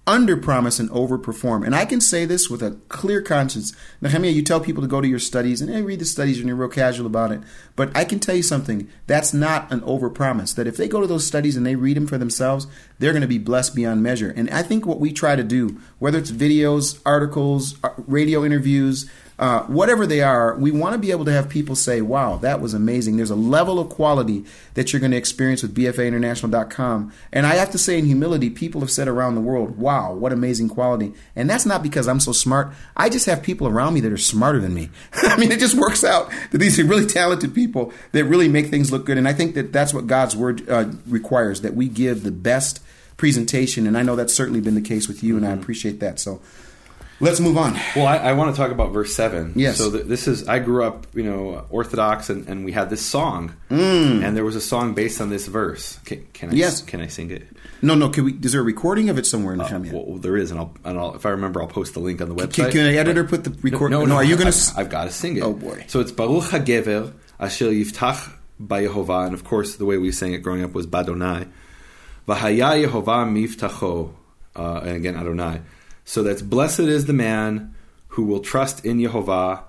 underpromise and overperform. And I can say this with a clear conscience. Nehemia, you tell people to go to your studies, and hey, read the studies, and you're real casual about it. But I can tell you something. That's not an overpromise. That if they go to those studies and they read them for themselves, they're going to be blessed beyond measure. And I think what we try to do, whether it's videos, articles, radio interviews, Uh, whatever they are, we want to be able to have people say, wow, that was amazing. There's a level of quality that you're going to experience with B F A International dot com. And I have to say, in humility, people have said around the world, wow, what amazing quality. And that's not because I'm so smart. I just have people around me that are smarter than me. I mean, it just works out that these are really talented people that really make things look good. And I think that that's what God's word uh, requires, that we give the best presentation. And I know that's certainly been the case with you, mm-hmm. and I appreciate that. So let's move on. Well, I, I want to talk about verse seven. Yes. So th- this is, I grew up, you know, Orthodox, and, and we had this song. Mm. And there was a song based on this verse. Can, can I yes. can I sing it? No, no. Can we? Is there a recording of it somewhere in the uh, time yet? Well, there is, and I'll, and I'll, if I remember, I'll post the link on the website. Can, can the editor put the recording? No, no, no, no. Are you going to? I've got to sing it. Oh boy. So it's Baruch HaGever Asher Yiftach BaYehovah, and of course, the way we sang it growing up was Badonai. V'haya Yehovah Miftacho, uh, and again Adonai. So that's, blessed is the man who will trust in Yehovah,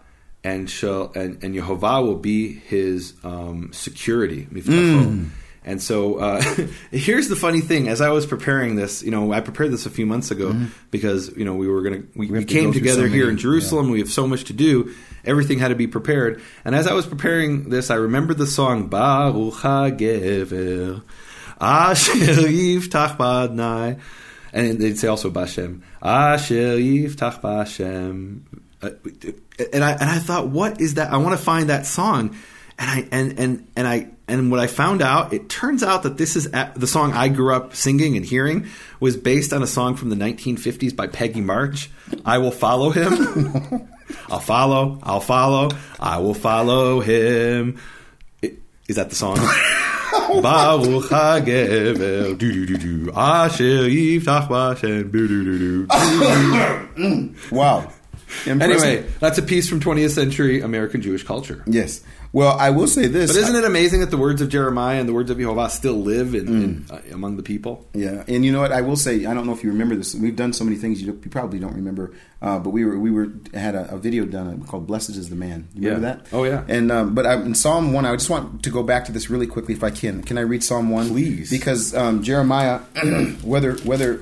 and shall and, and Yehovah will be his um, security. Mm. And so uh, here's the funny thing: as I was preparing this, you know, I prepared this a few months ago mm. because you know we were gonna we, we, we came to together here in Jerusalem. Yeah. We have so much to do; everything had to be prepared. And as I was preparing this, I remembered the song Baruch HaGever Asher Yiftach Badnai. And they'd say also Bashem, Asher Yiftach Bashem, and I and I thought, what is that? I want to find that song, and I and and and I and what I found out, it turns out that this is the song I grew up singing and hearing was based on a song from the nineteen fifties by Peggy March. I will follow him. I'll follow. I'll follow. I will follow him. It, is that the song? Baruch HaGever, do do do do, Asher Yiftach Bashem, do do do do. Wow. Impressive. Anyway, that's a piece from twentieth century American Jewish culture. Yes. Well, I will say this. But isn't it amazing that the words of Jeremiah and the words of Yehovah still live in, mm. in, uh, among the people? Yeah. And you know what? I will say, I don't know if you remember this. We've done so many things you, you probably don't remember. Uh, but we were we were had a, a video done called Blessed is the Man. You remember yeah. that? Oh, yeah. And um, But I, in Psalm one, I just want to go back to this really quickly if I can. Can I read Psalm one? Please. Because um, Jeremiah, whether whether...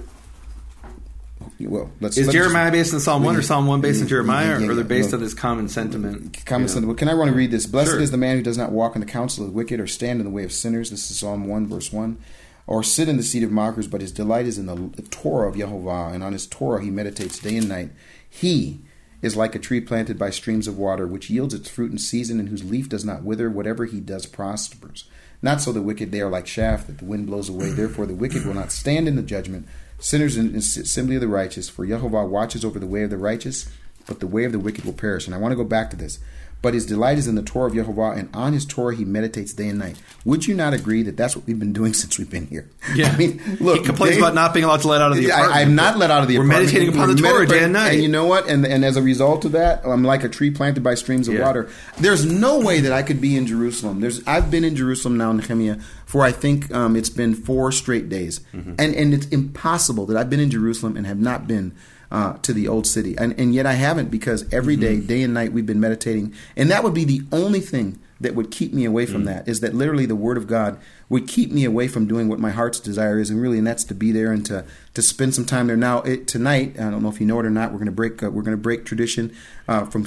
Well, let's, is let's Jeremiah based on Psalm one, or Psalm one based on Jeremiah, yeah, yeah, yeah, or they're based no, on this common sentiment? Common yeah. sentiment. Can I want to read this? Blessed sure. is the man who does not walk in the counsel of the wicked, or stand in the way of sinners. This is Psalm one, verse one. Or sit in the seat of mockers, but his delight is in the Torah of Yehovah, and on his Torah he meditates day and night. He is like a tree planted by streams of water, which yields its fruit in season, and whose leaf does not wither. Whatever he does prospers. Not so the wicked; they are like chaff that the wind blows away. Therefore the wicked will not stand in the judgment, sinners in the assembly of the righteous, for Yehovah watches over the way of the righteous, but the way of the wicked will perish. And I want to go back to this. But his delight is in the Torah of Yehovah, and on his Torah he meditates day and night. Would you not agree that that's what we've been doing since we've been here? Yeah. I mean, look. He complains they, about not being allowed to let out of the apartment. I, I'm not let out of the we're apartment. We're meditating upon we're the Torah day and night. And you know what? And, and as a result of that, I'm like a tree planted by streams of yeah. water. There's no way that I could be in Jerusalem. There's I've been in Jerusalem now, Nehemia, for I think um, it's been four straight days. Mm-hmm. And, and it's impossible that I've been in Jerusalem and have not been Uh, to the old city. And, and yet I haven't, because every day, mm-hmm. day and night, we've been meditating. And that would be the only thing that would keep me away from mm-hmm. that, is that literally the Word of God would keep me away from doing what my heart's desire is, and really, and that's to be there and to, to spend some time there. Now, it, tonight, I don't know if you know it or not, we're going to break uh, we're going to break tradition uh, from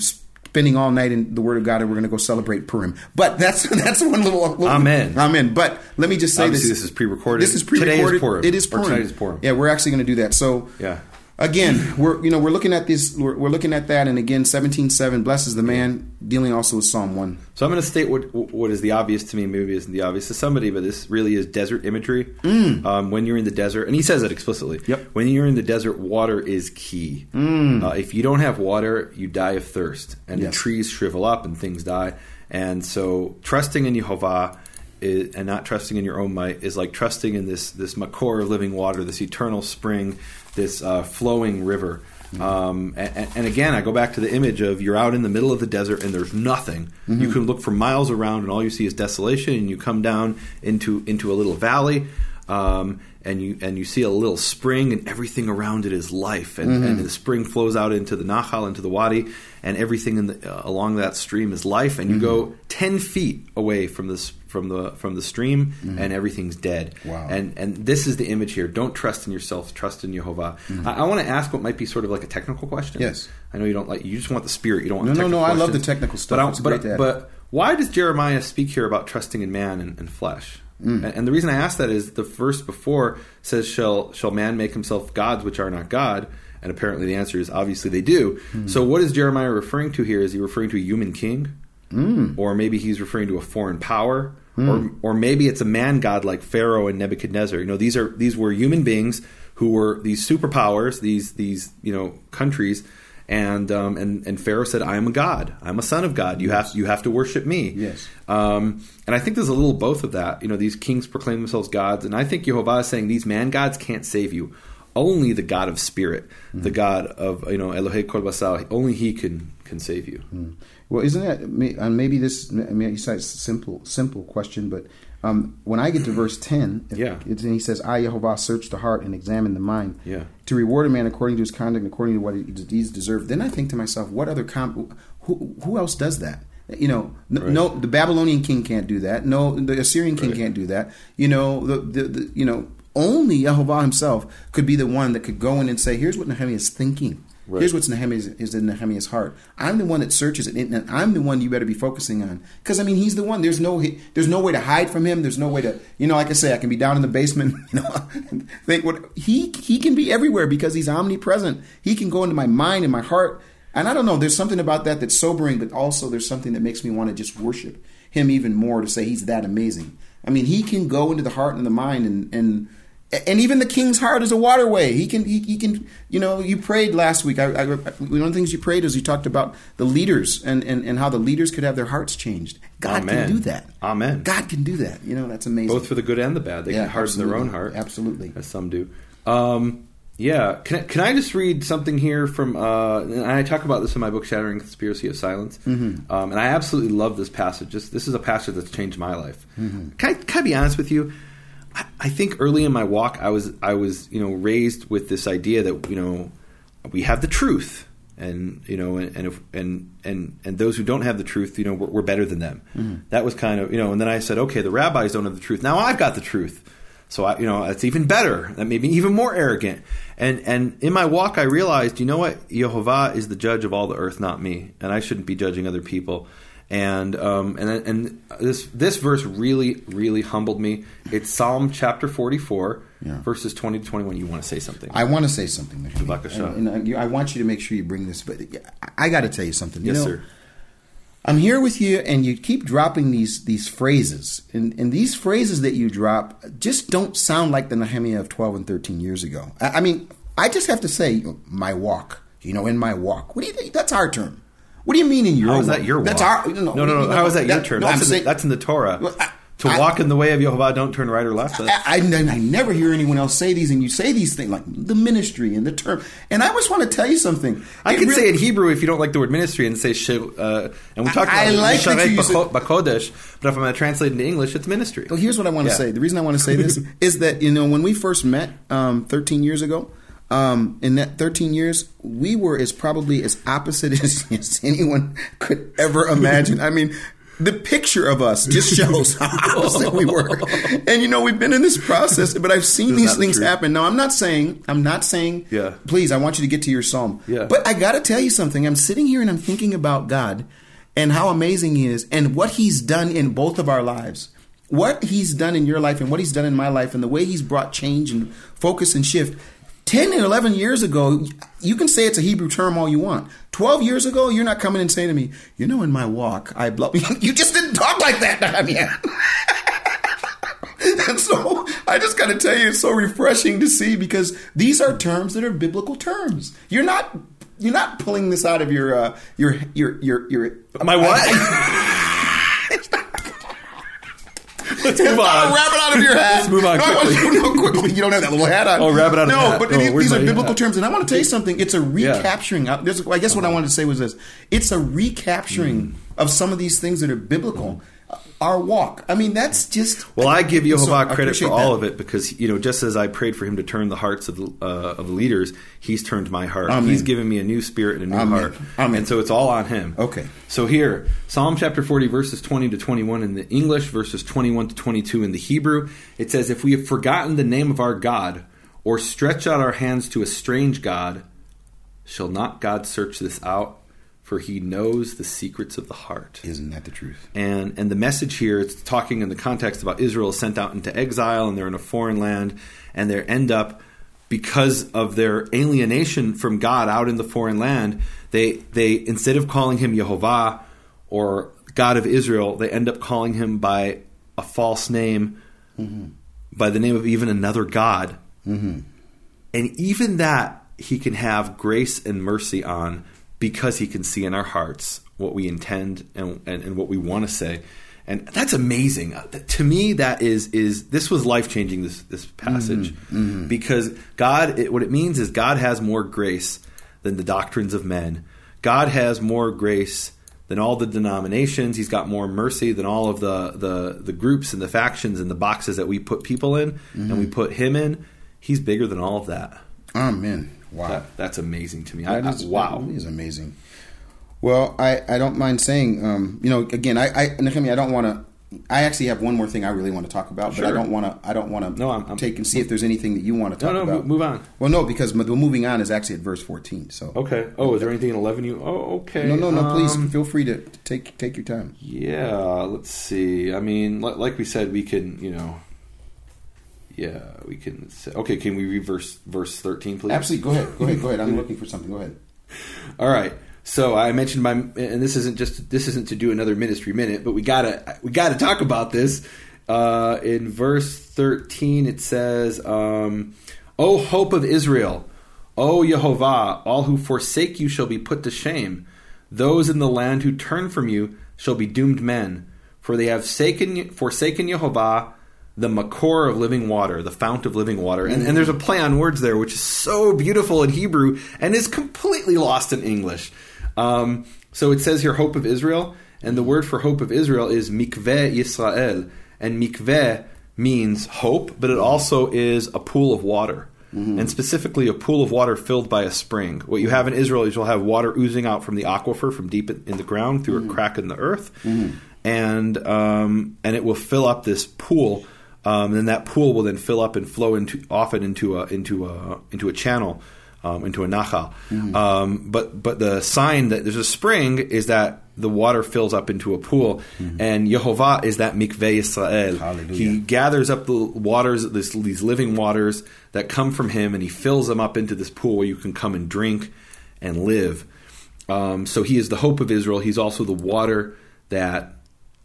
spending all night in the Word of God, and we're going to go celebrate Purim. But that's that's one little, little amen. Amen. But let me just say Obviously, this. This is pre-recorded. This is pre-recorded. Today is Purim. It is Purim. Or tonight is Purim. Yeah, we're actually going to do that. So yeah. Again, we're you know we're looking at this we're, we're looking at that, and again, seventeen seven blesses the man, dealing also with Psalm one. So I'm going to state what what is the obvious to me, maybe isn't the obvious to somebody, but this really is desert imagery. Mm. Um, when you're in the desert, and he says it explicitly. Yep. When you're in the desert, water is key. Mm. Uh, if you don't have water, you die of thirst, and yes. the trees shrivel up and things die. And so, trusting in Yehovah is, and not trusting in your own might is like trusting in this this Makor of living water, this eternal spring. This uh, flowing river. Um, and, and again, I go back to the image of you're out in the middle of the desert and there's nothing. Mm-hmm. You can look for miles around and all you see is desolation, and you come down into into a little valley um, and you and you see a little spring, and everything around it is life. And, mm-hmm. and the spring flows out into the Nahal, into the Wadi, and everything in the, uh, along that stream is life. And you mm-hmm. go ten feet away from this From the from the stream, mm-hmm. and everything's dead. Wow. And and this is the image here. Don't trust in yourself. Trust in Yehovah. Mm-hmm. I, I want to ask what might be sort of like a technical question. Yes. I know you don't like. You just want the spirit. You don't want. No, the technical no, no. Questions. I love the technical stuff. But, it's but, great but, but why does Jeremiah speak here about trusting in man and, and flesh? Mm. And, and the reason I ask that is the verse before says, "Shall shall man make himself gods which are not God?" And apparently the answer is obviously they do. Mm. So what is Jeremiah referring to here? Is he referring to a human king, mm. or maybe he's referring to a foreign power? Mm. Or, or maybe it's a man god like Pharaoh and Nebuchadnezzar. You know, these are these were human beings who were these superpowers, these these you know countries, and um, and and Pharaoh said, "I am a god. I'm a son of God. You yes. have you have to worship me." Yes. Um, and I think there's a little both of that. You know, these kings proclaim themselves gods, and I think Yehovah is saying these man gods can't save you. Only the God of spirit, mm. the God of you know Elohei Kol Basar, only He can can save you. Mm. Well, isn't that, and maybe this, I mean, it's a simple, simple question, but um, when I get to verse ten, yeah. it, and he says, I, Yehovah, search the heart and examine the mind yeah. to reward a man according to his conduct, according to what he's deserved. Then I think to myself, what other, com- who, who else does that? You know, n- right. no, the Babylonian king can't do that. No, the Assyrian king right. can't do that. You know, the, the, the you know, only Yehovah himself could be the one that could go in and say, here's what Nehemiah is thinking. Right. Here's what's Nehemiah's, is in Nehemiah's heart. I'm the one that searches it, and I'm the one you better be focusing on. Because, I mean, he's the one. There's no there's no way to hide from him. There's no way to, you know, like I say, I can be down in the basement, you know, think what he he can be everywhere because he's omnipresent. He can go into my mind and my heart. And I don't know, there's something about that that's sobering, but also there's something that makes me want to just worship him even more, to say he's that amazing. I mean, he can go into the heart and the mind, and and And even the king's heart is a waterway. He can, he, he can, you know, you prayed last week. I, I, one of the things you prayed is you talked about the leaders and, and, and how the leaders could have their hearts changed. God Amen. Can do that. Amen. God can do that. You know, that's amazing. Both for the good and the bad. They yeah, can harden absolutely. Their own heart. Absolutely. As some do. Um, yeah. Can I, can I just read something here from, uh, and I talk about this in my book, Shattering Conspiracy of Silence. Mm-hmm. Um, and I absolutely love this passage. This, this is a passage that's changed my life. Mm-hmm. Can I, can I be honest with you? I think early in my walk, I was I was you know raised with this idea that you know we have the truth, and you know and and if, and, and and those who don't have the truth, you know we're, we're better than them. Mm-hmm. That was kind of you know, and then I said, okay, the rabbis don't have the truth. Now I've got the truth, so I you know that's even better. That made me even more arrogant. And and in my walk, I realized you know what, Yehovah is the judge of all the earth, not me, and I shouldn't be judging other people. And um, and and this this verse really really humbled me. It's Psalm chapter forty-four, yeah. verses twenty to twenty-one. You want to say something? I want to say something. And, and I want you to make sure you bring this. But I got to tell you something. You yes, know, sir. I'm here with you, and you keep dropping these these phrases, and and these phrases that you drop just don't sound like the Nehemiah of twelve and thirteen years ago. I, I mean, I just have to say, you know, my walk. You know, in my walk. What do you think? That's our term. What do you mean in your? How is that your walk? That's our, no, no, no, no, no. How is that, that your term? No, that's, in, saying, that's in the Torah. Well, I, to I, walk in the way of Yehovah, don't turn right or left. I, I, I, I never hear anyone else say these, and you say these things like the ministry and the term. And I just want to tell you something. I it can really, say in Hebrew if you don't like the word ministry and say uh, and we talked about I like Sharet Bakodesh, but if I'm going to translate into English, it's ministry. Well, here's what I want to yeah. say. The reason I want to say this is that you know when we first met um, thirteen years ago. Um, in that thirteen years, we were as probably as opposite as, as anyone could ever imagine. I mean, The picture of us just shows how opposite we were. And, you know, we've been in this process, but I've seen these things true. happen. Now, I'm not saying, I'm not saying, yeah. please, I want you to get to your psalm. Yeah. But I got to tell you something. I'm sitting here and I'm thinking about God and how amazing He is and what He's done in both of our lives. What He's done in your life and what He's done in my life and the way He's brought change and focus and shift. ten and eleven years ago, you can say it's a Hebrew term all you want. twelve years ago, you're not coming and saying to me, you know, in my walk, I blah. You just didn't talk like that, Nehemia. And so I just got to tell you, it's so refreshing to see, because these are terms that are biblical terms. You're not you're not pulling this out of your uh, your your your your my what? Let's move on. Wrap it out of your hat. Let's move on. No, I want you to know quickly. You don't have that little hat on. Oh, wrap it out of your no, hat. No, but oh, these are biblical hat? terms. And I want to tell you something. It's a recapturing. Yeah. I guess what uh-huh. I wanted to say was this. It's a recapturing mm. of some of these things that are biblical. Mm. Our walk. I mean, that's just... Well, I, I give Yehovah so credit for all that. of it, because, you know, just as I prayed for Him to turn the hearts of the, uh, of the leaders, He's turned my heart. Amen. He's given me a new spirit and a new Amen. heart. Amen. And so it's all on Him. Okay. So here, Psalm chapter forty, verses twenty to twenty-one in the English, verses twenty-one to twenty-two in the Hebrew. It says, "If we have forgotten the name of our God, or stretch out our hands to a strange God, shall not God search this out? For He knows the secrets of the heart." Isn't that the truth? And and the message here, it's talking in the context about Israel is sent out into exile, and they're in a foreign land, and they end up, because of their alienation from God out in the foreign land, they they instead of calling Him Yehovah or God of Israel, they end up calling Him by a false name, mm-hmm. by the name of even another God. Mm-hmm. And even that He can have grace and mercy on, because He can see in our hearts what we intend and, and, and what we want to say. And that's amazing. To me, that is, is this was life-changing, this this passage. Mm-hmm. Mm-hmm. Because God, it, what it means is God has more grace than the doctrines of men. God has more grace than all the denominations. He's got more mercy than all of the, the, the groups and the factions and the boxes that we put people in, mm-hmm. and we put Him in. He's bigger than all of that. Amen. Wow. That, that's amazing to me. I, is, I, wow. It is amazing. Well, I, I don't mind saying, um, you know, again, I, I Nehemia, I don't want to, I actually have one more thing I really want to talk about, sure. but I don't want to, I don't want to no, take and see if there's anything that you want to talk about. No, no, about. move on. Well, no, because moving on is actually at verse fourteen. So Okay. Oh, is there anything in eleven you, oh, okay. No, no, no, um, please feel free to take, take your time. Yeah. Let's see. I mean, like we said, we can, you know. Yeah, we can say, okay, can we reverse verse thirteen, please? Absolutely. Go ahead. Go ahead. Go ahead. I'm looking for something. Go ahead. All right. So I mentioned my, and this isn't just, this isn't to do another ministry minute, but we gotta, we gotta talk about this. Uh, in verse thirteen, it says, um, "O hope of Israel, O Yehovah, all who forsake you shall be put to shame. Those in the land who turn from you shall be doomed men, for they have forsaken, forsaken Yehovah, the Makor of living water, the fount of living water." And, and there's a play on words there, which is so beautiful in Hebrew and is completely lost in English. Um, so it says here, hope of Israel. And the word for hope of Israel is mikveh Yisrael. And mikveh means hope, but it also is a pool of water. Mm-hmm. And specifically a pool of water filled by a spring. What you have in Israel is you'll have water oozing out from the aquifer from deep in the ground through mm-hmm. a crack in the earth. Mm-hmm. And, um, and it will fill up this pool. Um, and that pool will then fill up and flow into often into a into a into a channel, um, into a nachal. Mm-hmm. Um, but but the sign that there's a spring is that the water fills up into a pool, mm-hmm. and Yehovah is that mikveh Yisrael. Hallelujah. He gathers up the waters, this, these living waters that come from Him, and He fills them up into this pool where you can come and drink and live. Um, so He is the hope of Israel. He's also the water that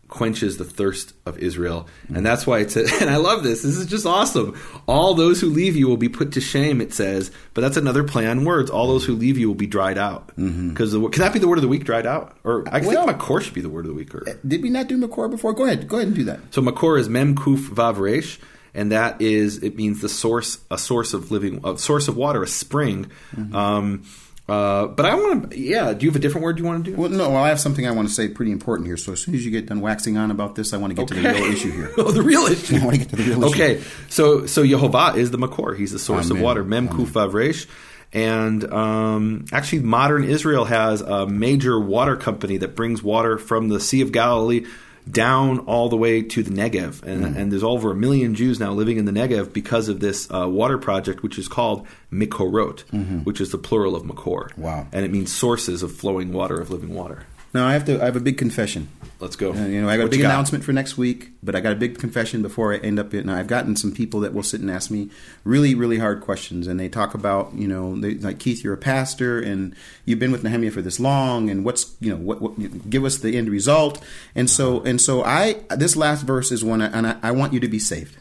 quenches the thirst of Israel. And that's why it says, and I love this, this is just awesome. All those who leave you will be put to shame, it says, but that's another play on words. All those who leave you will be dried out. Because mm-hmm. can that be the word of the week, dried out? Or I well, think Makor should be the word of the week. Or, did we not do Makor before? Go ahead. Go ahead and do that. So Makor is Mem Kuf Vav Resh, and that is, it means the source, a source of living, a source of water, a spring. Mm-hmm. Um, Uh, but I want to, yeah, do you have a different word you want to do? Well, no, well, I have something I want to say pretty important here. So as soon as you get done waxing on about this, I want to get okay. to the real issue here. Oh, the real issue. I want to get to the real okay. issue. Okay, so so Yehovah is the Makor. He's the source Amen. of water. Mem Kuf Vav Resh. And um, actually, modern Israel has a major water company that brings water from the Sea of Galilee down all the way to the Negev. And, mm. and there's over a million Jews now living in the Negev because of this uh, water project, which is called Makorot, mm-hmm. which is the plural of Makor. Wow. And it means sources of flowing water, of living water. Now, I have to. I have a big confession. Let's go. Uh, you know, I got what a big got? announcement for next week, but I got a big confession before I end up it. And I've gotten some people that will sit and ask me really, really hard questions, and they talk about, you know, they, like Keith, you're a pastor, and you've been with Nehemia for this long, and what's, you know, what, what give us the end result? And so, and so, I this last verse is one, I, and I, I want you to be saved.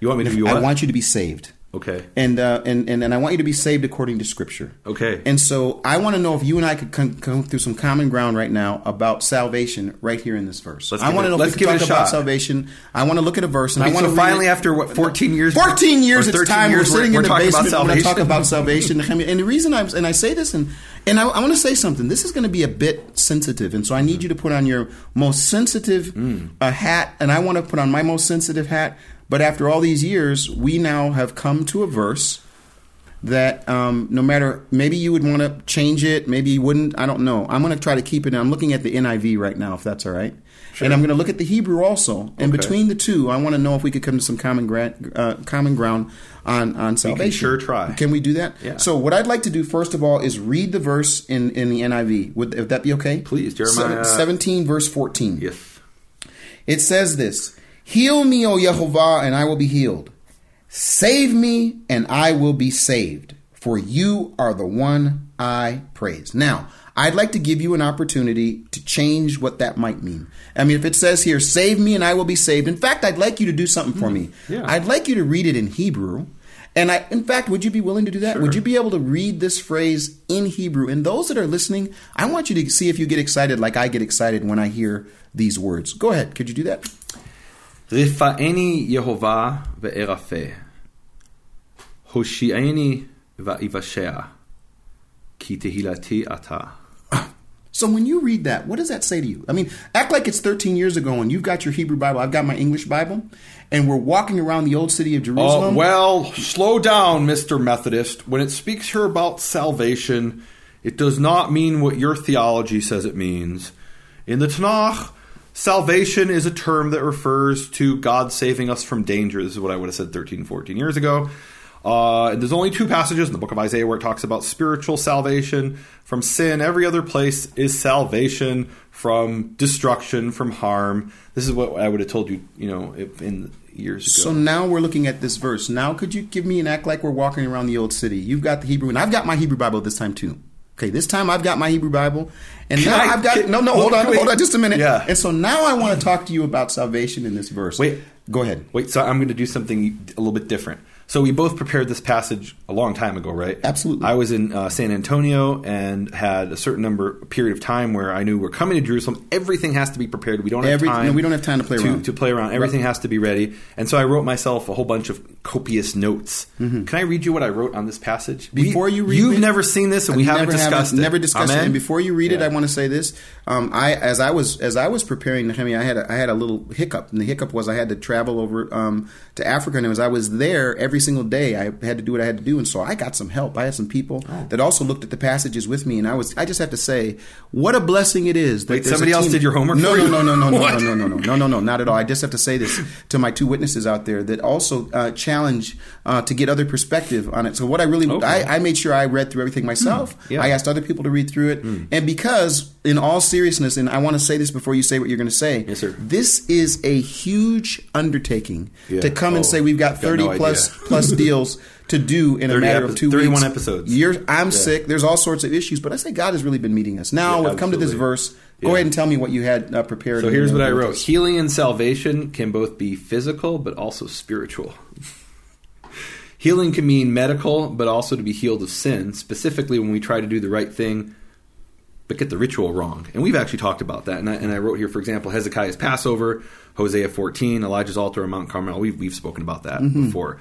You want me to be? What? I want you to be saved. Okay. And, uh, and and and I want you to be saved according to Scripture. Okay. And so I want to know if you and I could come, come through some common ground right now about salvation right here in this verse. Let's I want to know let's if we can talk about salvation. I want to look at a verse. And I, mean, I want so to finally read it. After what, fourteen years? fourteen years it's time. Years, we're sitting we're, in the we're basement and we talk about salvation. And the reason I'm, and I say this, and, and I, I want to say something. This is going to be a bit sensitive. And so I need mm. you to put on your most sensitive mm. uh, hat. And I want to put on my most sensitive hat. But after all these years, we now have come to a verse that um, no matter, maybe you would want to change it, maybe you wouldn't, I don't know. I'm going to try to keep it. I'm looking at the N I V right now, if that's all right. Sure. And I'm going to look at the Hebrew also. And okay. between the two, I want to know if we could come to some common, gra- uh, common ground on, on salvation. We can sure try. Can we do that? Yeah. So what I'd like to do, first of all, is read the verse in, in the N I V. Would, would that be okay? Please, Jeremiah. seventeen, verse fourteen. Yes. It says this. Heal me, O Yehovah, and I will be healed. Save me, and I will be saved. For you are the one I praise. Now, I'd like to give you an opportunity to change what that might mean. I mean, if it says here, save me, and I will be saved. In fact, I'd like you to do something for me. Yeah. I'd like you to read it in Hebrew. And I, in fact, would you be willing to do that? Sure. Would you be able to read this phrase in Hebrew? And those that are listening, I want you to see if you get excited like I get excited when I hear these words. Go ahead. Could you do that? Rifa'eni Yehovah ve'erafeh, Hoshi'eni va'ivasheh, ki tehilati atah. So when you read that, what does that say to you? I mean, act like it's thirteen years ago and you've got your Hebrew Bible, I've got my English Bible, and we're walking around the old city of Jerusalem. Oh, well, slow down, Mister Methodist. When it speaks here about salvation, it does not mean what your theology says it means. In the Tanakh, salvation is a term that refers to God saving us from danger. This is what I would have said thirteen, fourteen years ago. Uh, there's only two passages in the book of Isaiah where it talks about spiritual salvation from sin. Every other place is salvation from destruction, from harm. This is what I would have told you, you know, in years ago. So now we're looking at this verse. Now could you give me an act like we're walking around the old city? You've got the Hebrew, and I've got my Hebrew Bible this time too. Okay, this time I've got my Hebrew Bible, and now I, I've got can, no, no. Hold on, wait, hold on, just a minute. Yeah. And so now I want to talk to you about salvation in this verse. Wait, go ahead. Wait, so I'm going to do something a little bit different. So we both prepared this passage a long time ago, right? Absolutely. I was in uh, San Antonio and had a certain number a period of time where I knew we're coming to Jerusalem. Everything has to be prepared. We don't Every, have time. No, we don't have time to play to, around. To play around, everything right. has to be ready. And so I wrote myself a whole bunch of copious notes. Mm-hmm. Can I read you what I wrote on this passage? Before we, you read, you've it, never seen this, and I've we haven't discussed haven't, it. Never discussed Amen? It. And before you read yeah. it, I want to say this. Um, I as I was as I was preparing Nehemia, I had a, I had a little hiccup, and the hiccup was I had to travel over um, to Africa, and as I was there, every single day I had to do what I had to do, and so I got some help. I had some people oh. that also looked at the passages with me, and I was I just have to say what a blessing it is that Wait, somebody else did your homework no, for you? No, no, no, no, no, no, no, no, no, no, no, not at all. I just have to say this to my two witnesses out there that also uh, challenge uh, to get other perspective on it. So what I really okay. I, I made sure I read through everything myself. Mm, yeah. I asked other people to read through it, mm. and because in all seriousness, and I want to say this before you say what you're going to say, yes, sir. This is a huge undertaking yeah. to come oh, and say we've got thirty got no plus idea. Plus deals to do in a matter epi- of two thirty-one weeks. thirty-one episodes. You're, I'm yeah. sick. There's all sorts of issues, but I say God has really been meeting us. Now, yeah, we've come to this verse. Go yeah. ahead and tell me what you had uh, prepared. So here's what I wrote. Healing and salvation can both be physical but also spiritual. Healing can mean medical but also to be healed of sin, specifically when we try to do the right thing but get the ritual wrong. And we've actually talked about that. And I, and I wrote here, for example, Hezekiah's Passover, Hosea fourteen, Elijah's altar on Mount Carmel. We've, we've spoken about that mm-hmm. before.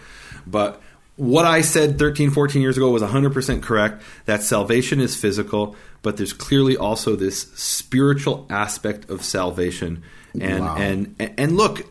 But what I said thirteen, fourteen years ago was one hundred percent correct, that salvation is physical, but there's clearly also this spiritual aspect of salvation. And, wow. and, and look,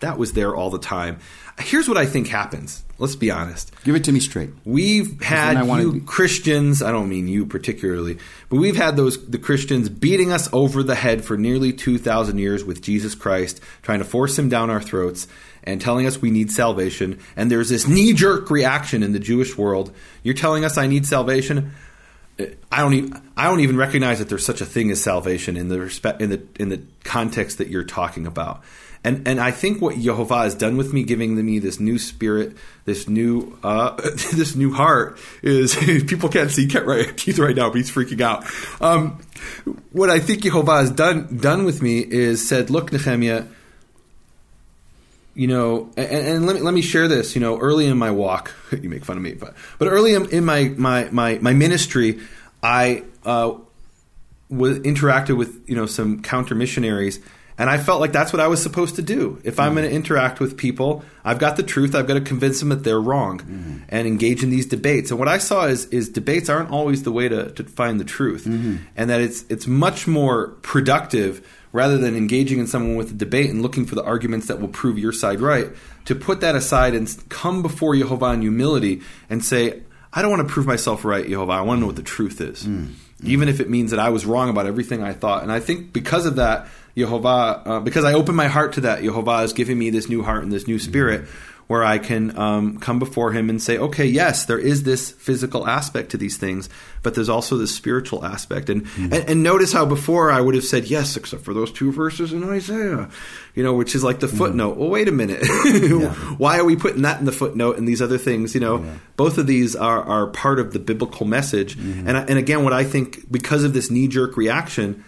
that was there all the time. Here's what I think happens. Let's be honest. Give it to me straight. We've had I you Christians, I don't mean you particularly, but we've had those the Christians beating us over the head for nearly two thousand years with Jesus Christ, trying to force him down our throats and telling us we need salvation. And there's this knee-jerk reaction in the Jewish world. You're telling us I need salvation? I don't even, I don't even recognize that there's such a thing as salvation in the respect, in the in the context that you're talking about. And and I think what Yehovah has done with me, giving me this new spirit, this new uh, this new heart, is people can't see Keith right now, but he's freaking out. Um, what I think Yehovah has done done with me is said, look, Nehemia, you know, and, and let me let me share this. You know, early in my walk, you make fun of me, but but early in, in my my my my ministry, I uh, was interacted with you know some counter missionaries. And I felt like that's what I was supposed to do. If I'm mm-hmm. going to interact with people, I've got the truth. I've got to convince them that they're wrong mm-hmm. and engage in these debates. And what I saw is is debates aren't always the way to, to find the truth. Mm-hmm. And that it's it's much more productive rather than engaging in someone with a debate and looking for the arguments that will prove your side right, to put that aside and come before Yehovah in humility and say, I don't want to prove myself right, Yehovah. I want to know what the truth is, mm-hmm. even if it means that I was wrong about everything I thought. And I think because of that, Yehovah, uh, because I opened my heart to that, Yehovah is giving me this new heart and this new spirit mm-hmm. where I can um, come before him and say, okay, yes, there is this physical aspect to these things, but there's also this spiritual aspect. And, mm-hmm. and, and notice how before I would have said yes, except for those two verses in Isaiah, you know, which is like the footnote. Mm-hmm. Well, wait a minute. yeah. Why are we putting that in the footnote and these other things? You know, yeah. both of these are, are part of the biblical message. Mm-hmm. And, and again, what I think, because of this knee-jerk reaction,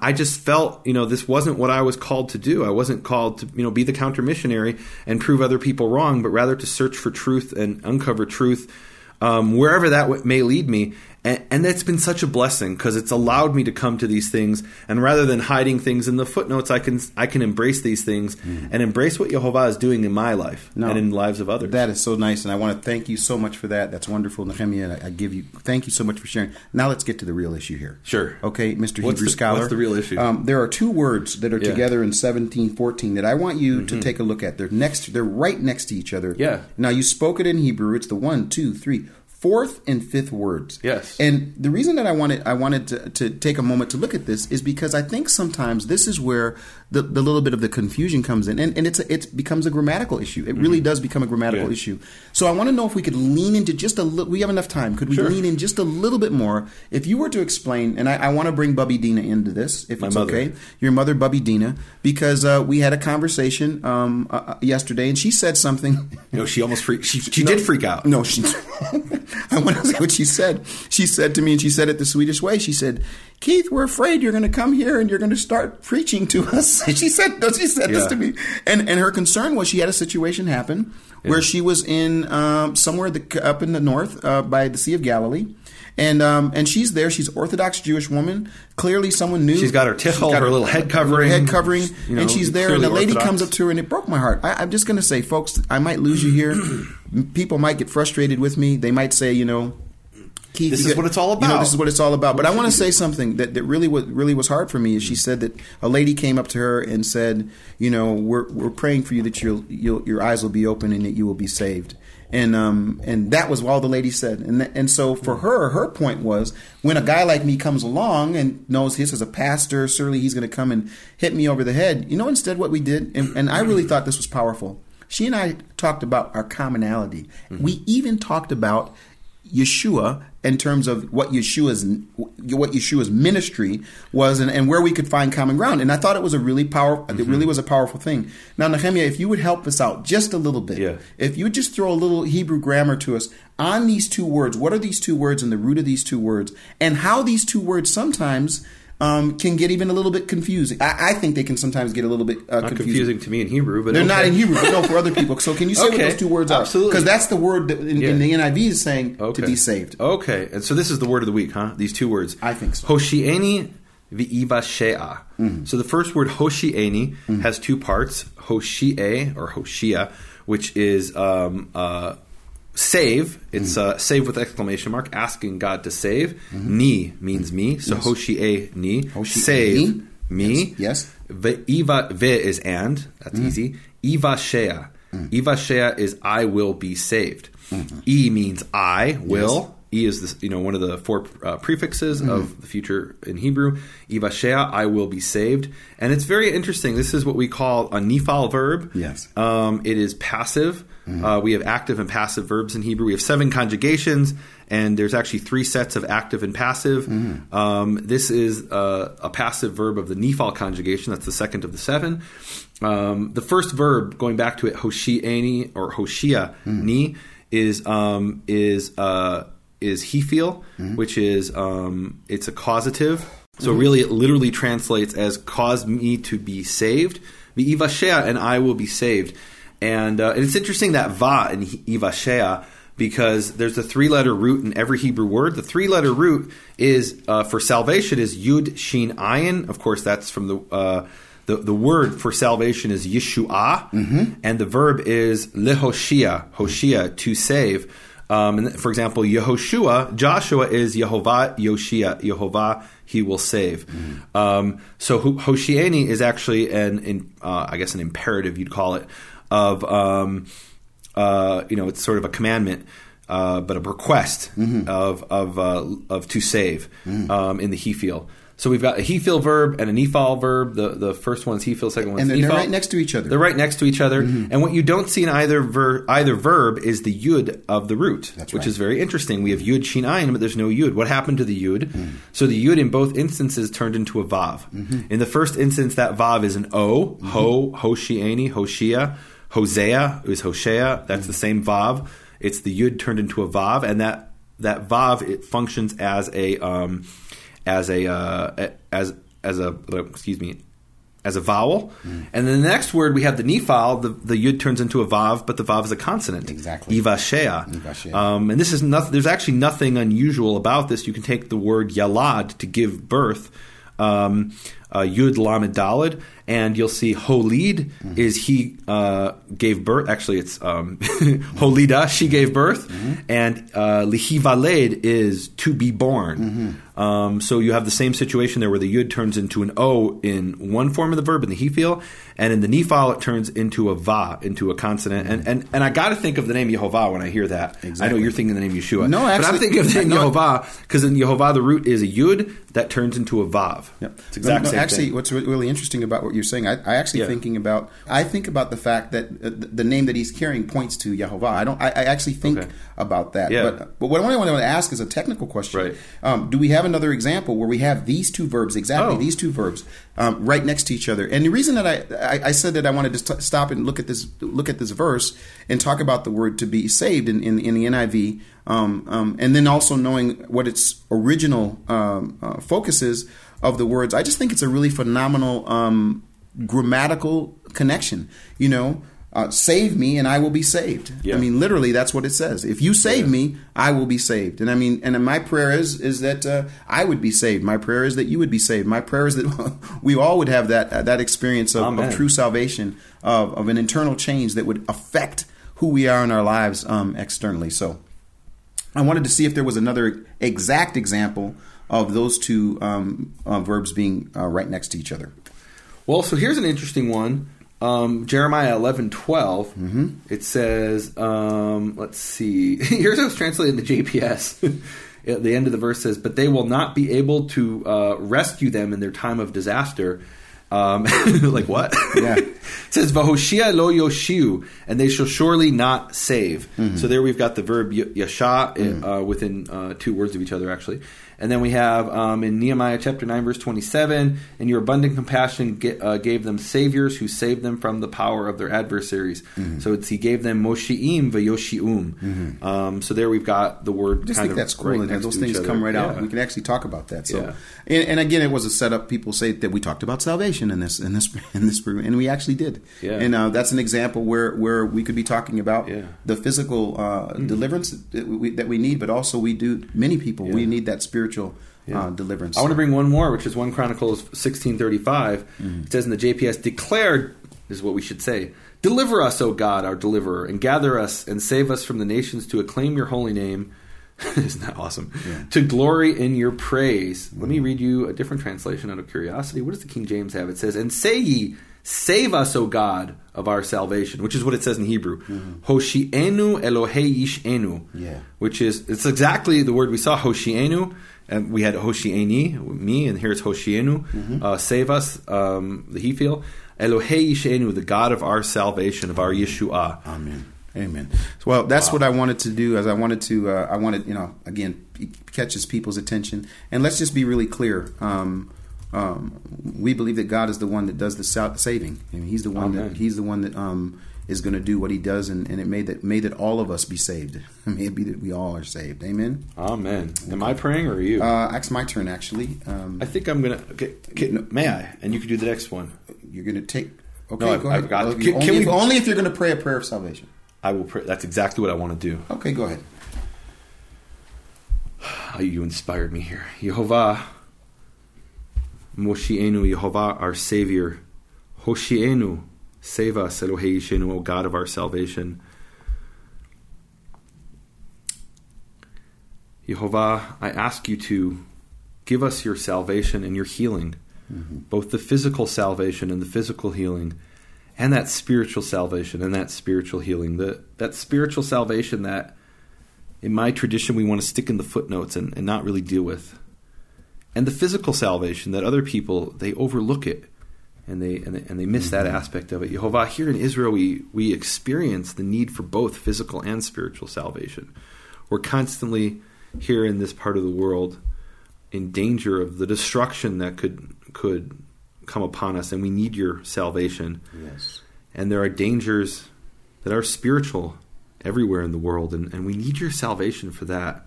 I just felt, you know, this wasn't what I was called to do. I wasn't called to, you know, be the counter missionary and prove other people wrong, but rather to search for truth and uncover truth um, wherever that may lead me. And, and that's been such a blessing because it's allowed me to come to these things. And rather than hiding things in the footnotes, I can I can embrace these things mm. and embrace what Yehovah is doing in my life no, and in the lives of others. That is so nice. And I want to thank you so much for that. That's wonderful, Nehemia. I, I give you thank you so much for sharing. Now let's get to the real issue here. Sure. Okay, Mister What's Hebrew the, Scholar. What's the real issue? Um, there are two words that are yeah. together in seventeen fourteen that I want you mm-hmm. to take a look at. They're next. They're right next to each other. Yeah. Now you spoke it in Hebrew. It's the one, two, three. Fourth and fifth words. Yes. And the reason that I wanted I wanted to, to take a moment to look at this is because I think sometimes this is where the, the little bit of the confusion comes in. And, and it's a, it becomes a grammatical issue. It mm-hmm. really does become a grammatical yeah. issue. So I want to know if we could lean into just a little – we have enough time. Could we sure. lean in just a little bit more? If you were to explain – and I, I want to bring Bubby Dina into this, if My it's mother. okay. Your mother, Bubby Dina, because uh, we had a conversation um, uh, yesterday and she said something. No, she almost freaked – she, she no, did freak out. No, she – I want to say what she said. She said to me, and she said it the sweetest way. She said, Keith, we're afraid you're going to come here and you're going to start preaching to us. She said she said yeah. this to me. And and her concern was she had a situation happen yeah. where she was in um, somewhere the, up in the north uh, by the Sea of Galilee. And um, and she's there. She's Orthodox Jewish woman. Clearly someone knew. She's got her tichel, her little head covering. Her head covering. You know, and she's there. And the lady Orthodox. comes up to her, and it broke my heart. I, I'm just going to say, folks, I might lose you here. People might get frustrated with me. They might say, you know, Keith, this is got, what it's all about. You know, this is what it's all about. But I want to say something that, that really, was, really was hard for me. Is she said that a lady came up to her and said, you know, we're, we're praying for you that you'll, you'll, your eyes will be open and that you will be saved. And um and that was all the lady said. And th- and so for her, her point was when a guy like me comes along and knows this is a pastor, surely he's going to come and hit me over the head. You know, instead what we did, and, and I really thought this was powerful. She and I talked about our commonality. Mm-hmm. We even talked about Yeshua in terms of what Yeshua's what Yeshua's ministry was and, and where we could find common ground. And I thought it was a really powerful mm-hmm. it really was a powerful thing. Now, Nehemia, if you would help us out just a little bit. Yeah. If you would just throw a little Hebrew grammar to us on these two words. What are these two words and the root of these two words? And how these two words sometimes Um, can get even a little bit confusing. I, I think they can sometimes get a little bit uh, confusing. Not confusing to me in Hebrew, but they're okay. not in Hebrew. But no, for other people. So can you say okay. what those two words are? Absolutely, because that's the word that in, yeah. in the N I V is saying okay. to be saved. Okay, and so this is the word of the week, huh? These two words. I think so. Hoshi'eni v'ibashe'a. Mm-hmm. So the first word Hoshi'eni mm-hmm. has two parts: Hoshi'e or Hoshia, which is um, uh, save. It's mm-hmm. uh, save with exclamation mark, asking God to save. Mm-hmm. Ni means me, so yes. Hoshi'e ni. Hoshi save ni. me. Yes. yes. Ve, iva, ve is and. That's mm-hmm. easy. Iva shea. Mm. Ivashea is I will be saved. Mm-hmm. E means I will. Yes. E is the, you know, one of the four uh, prefixes mm-hmm. of the future in Hebrew. Ivashea, I will be saved. And it's very interesting. This is what we call a nifal verb. Yes. Um, it is passive. Mm-hmm. Uh, we have active and passive verbs in Hebrew. We have seven conjugations, and there's actually three sets of active and passive. Mm-hmm. Um, this is a, a passive verb of the nifal conjugation. That's the second of the seven. Um, the first verb, going back to it, hoshi'eni or hoshia ni, mm-hmm. is um, is uh, is hefil, mm-hmm. which is um, it's a causative. So mm-hmm. really, it literally translates as "cause me to be saved." V'ivashea, and I will be saved. And, uh, and it's interesting that va in ivashea, because there's a three-letter root in every Hebrew word. The three-letter root is uh, for salvation is yud shin ayin. Of course, that's from the uh, the the word for salvation is Yeshua, mm-hmm. and the verb is lehoshia, hoshia, to save. Um, and for example, Yehoshua, Joshua is Yehovah Yoshia, Yehovah, he will save. Mm-hmm. Um, so hoshieni is actually an, in, uh, I guess, an imperative you'd call it. Of um, uh, you know, it's sort of a commandment, uh, but a request mm-hmm. of of uh, of to save mm-hmm. um, in the hefil. So we've got a hefil verb and a nifal verb. The the first one's hefil, second one's nifal. And they're right next to each other. They're right next to each other. Mm-hmm. And what you don't see in either ver- either verb is the yud of the root, That's which right. is very interesting. We have yud shin ayin, but there's no yud. What happened to the yud? Mm-hmm. So the yud in both instances turned into a vav. Mm-hmm. In the first instance, that vav is an o, mm-hmm. ho, hoshi'eni, hoshia. Hosea is Hosea. That's mm-hmm. the same vav. It's the yud turned into a vav, and that that vav it functions as a um, as a uh, as as a excuse me as a vowel. Mm. And then the next word we have the nifal. The the yud turns into a vav, but the vav is a consonant. Exactly. Ivashea. Ivashea. Um, and this is nothing. There's actually nothing unusual about this. You can take the word yalad to give birth. Um, uh, Yud Lamed Daled, and you'll see Holid mm-hmm. is he uh, gave birth. Actually, it's um, Holida, she gave birth, mm-hmm. and uh, Lihivaled is to be born. Mm-hmm. Um, so you have the same situation there where the Yud turns into an O in one form of the verb in the Hefil, and in the Nifal it turns into a Va, into a consonant. Mm-hmm. And and and I got to think of the name Yehovah when I hear that. Exactly. I know you're thinking the name Yeshua. No, actually, but I'm thinking of the name Yehovah because in Yehovah the root is a Yud that turns into a Vav. Yep. It's exactly. No, no, actually, thing. What's really interesting about what you're saying, I, I actually yeah. thinking about, I think about the fact that uh, the name that he's carrying points to Yehovah. I don't. I, I actually think okay. about that. Yeah. But, but what I want to ask is a technical question. Right. Um, do we have another example where we have these two verbs exactly? Oh. These two verbs um, right next to each other. And the reason that I, I, I said that I wanted to st- stop and look at this look at this verse and talk about the word to be saved in in, in the N I V. Um, um, and then also knowing what its original um, uh, focus is of the words, I just think it's a really phenomenal um, grammatical connection. You know, uh, save me and I will be saved. Yeah. I mean, literally, that's what it says. If you save yeah. me, I will be saved. And I mean, and my prayer is is that uh, I would be saved. My prayer is that you would be saved. My prayer is that we all would have that uh, that experience of, of true salvation, of of an internal change that would affect who we are in our lives um, externally. So. I wanted to see if there was another exact example of those two um, uh, verbs being uh, right next to each other. Well, so here's an interesting one. Um, Jeremiah eleven twelve. Mm-hmm. It says, um, let's see. Here's how it's translated in the J P S. At the end of the verse says, but they will not be able to uh, rescue them in their time of disaster. Um, like what? Yeah. It says, Vahoshia lo yoshiu, and they shall surely not save. Mm-hmm. So there we've got the verb y- yasha mm-hmm. uh, within uh, two words of each other, actually. And then we have um, in Nehemiah chapter nine, verse twenty-seven, and your abundant compassion ge- uh, gave them saviors who saved them from the power of their adversaries. Mm-hmm. So it's he gave them moshi'im vayoshi'um. Mm-hmm. Um, so there we've got the word. I just kind think of that's cool. Right and those things come right yeah. out. We can actually talk about that. So, yeah. and, and again, it was a setup. People say that we talked about salvation in this in this in this room, and we actually did. Yeah. And uh, that's an example where, where we could be talking about yeah. the physical uh, mm-hmm. deliverance that we, that we need, but also we do many people yeah. we need that spiritual. Yeah. Uh, deliverance. I want to bring one more, which is First Chronicles sixteen thirty-five. Mm-hmm. It says in the J P S, declare is what we should say. Deliver us, O God, our deliverer, and gather us and save us from the nations to acclaim your holy name. Isn't that awesome? Yeah. To glory in your praise. Mm-hmm. Let me read you a different translation out of curiosity. What does the King James have? It says, and say ye, Save us, O God, of our salvation, which is what it says in Hebrew. Mm-hmm. Hoshienu Elohei Yishenu. Yeah. Which is, it's exactly the word we saw, Hoshienu. And we had Hoshieni, me, and here it's Hoshienu. Mm-hmm. Uh, save us, um, the Hephil. Elohei Yishenu, the God of our salvation, of our Yeshua. Amen. Amen. Well, that's wow. what I wanted to do. As I wanted to, uh, I wanted, you know, again, it catches people's attention. And let's just be really clear. Um, um, we believe that God is the one that does the sa- saving. I mean, He's the one okay. that He's the one that um, is going to do what He does, and, and it may that may that all of us be saved. It may be that we all are saved. Amen. Amen. Okay. Am I praying or are you? Uh, it's my turn actually. Um, I think I'm gonna. Okay, okay, no, may I? And you can do the next one. You're gonna take. Okay, no, I've, go ahead. I've got well, can, only, can we, if, only if you're gonna pray a prayer of salvation. I will pray. That's exactly what I want to do. Okay, go ahead. Oh, you inspired me here. Yehovah, Moshienu, Yehovah, our Savior. Hoshienu, save us, Elohei Yishenu, O God of our salvation. Yehovah, I ask you to give us your salvation and your healing, mm-hmm. both the physical salvation and the physical healing, and that spiritual salvation and that spiritual healing. The, that spiritual salvation that in my tradition we want to stick in the footnotes and, and not really deal with. And the physical salvation that other people, they overlook it and they and they, and they miss mm-hmm. that aspect of it. Yehovah, here in Israel we, we experience the need for both physical and spiritual salvation. We're constantly here in this part of the world in danger of the destruction that could could come upon us, and we need your salvation. Yes. And there are dangers that are spiritual everywhere in the world, and, and we need your salvation for that.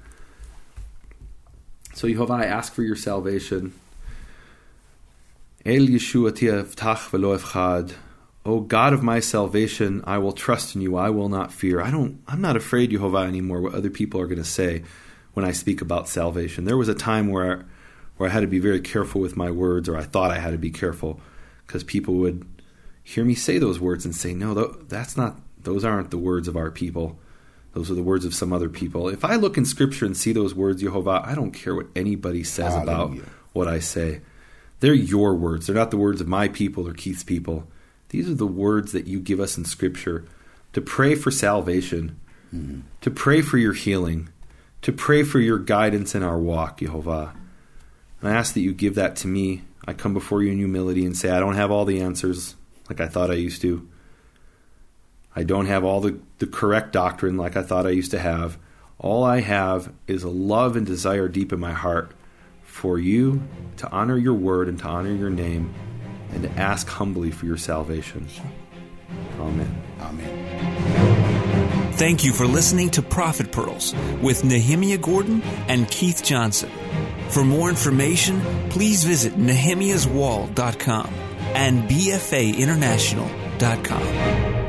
So Yehovah, I ask for your salvation. El Yeshuati Evtach Velo Evchad. O God of my salvation, I will trust in you. I will not fear. I don't I'm not afraid, Yehovah, anymore what other people are going to say when I speak about salvation. There was a time where I, where I had to be very careful with my words, or I thought I had to be careful because people would hear me say those words and say, no, that's not, those aren't the words of our people. Those are the words of some other people. If I look in Scripture and see those words, Yehovah, I don't care what anybody says Hallelujah. About what I say. They're your words. They're not the words of my people or Keith's people. These are the words that you give us in Scripture to pray for salvation, mm-hmm. to pray for your healing, to pray for your guidance in our walk, Yehovah. And I ask that you give that to me. I come before you in humility and say, I don't have all the answers like I thought I used to. I don't have all the, the correct doctrine like I thought I used to have. All I have is a love and desire deep in my heart for you, to honor your word and to honor your name, and to ask humbly for your salvation. Amen. Amen. Thank you for listening to Prophet Pearls with Nehemia Gordon and Keith Johnson. For more information, please visit Nehemias Wall dot com and B F A International dot com.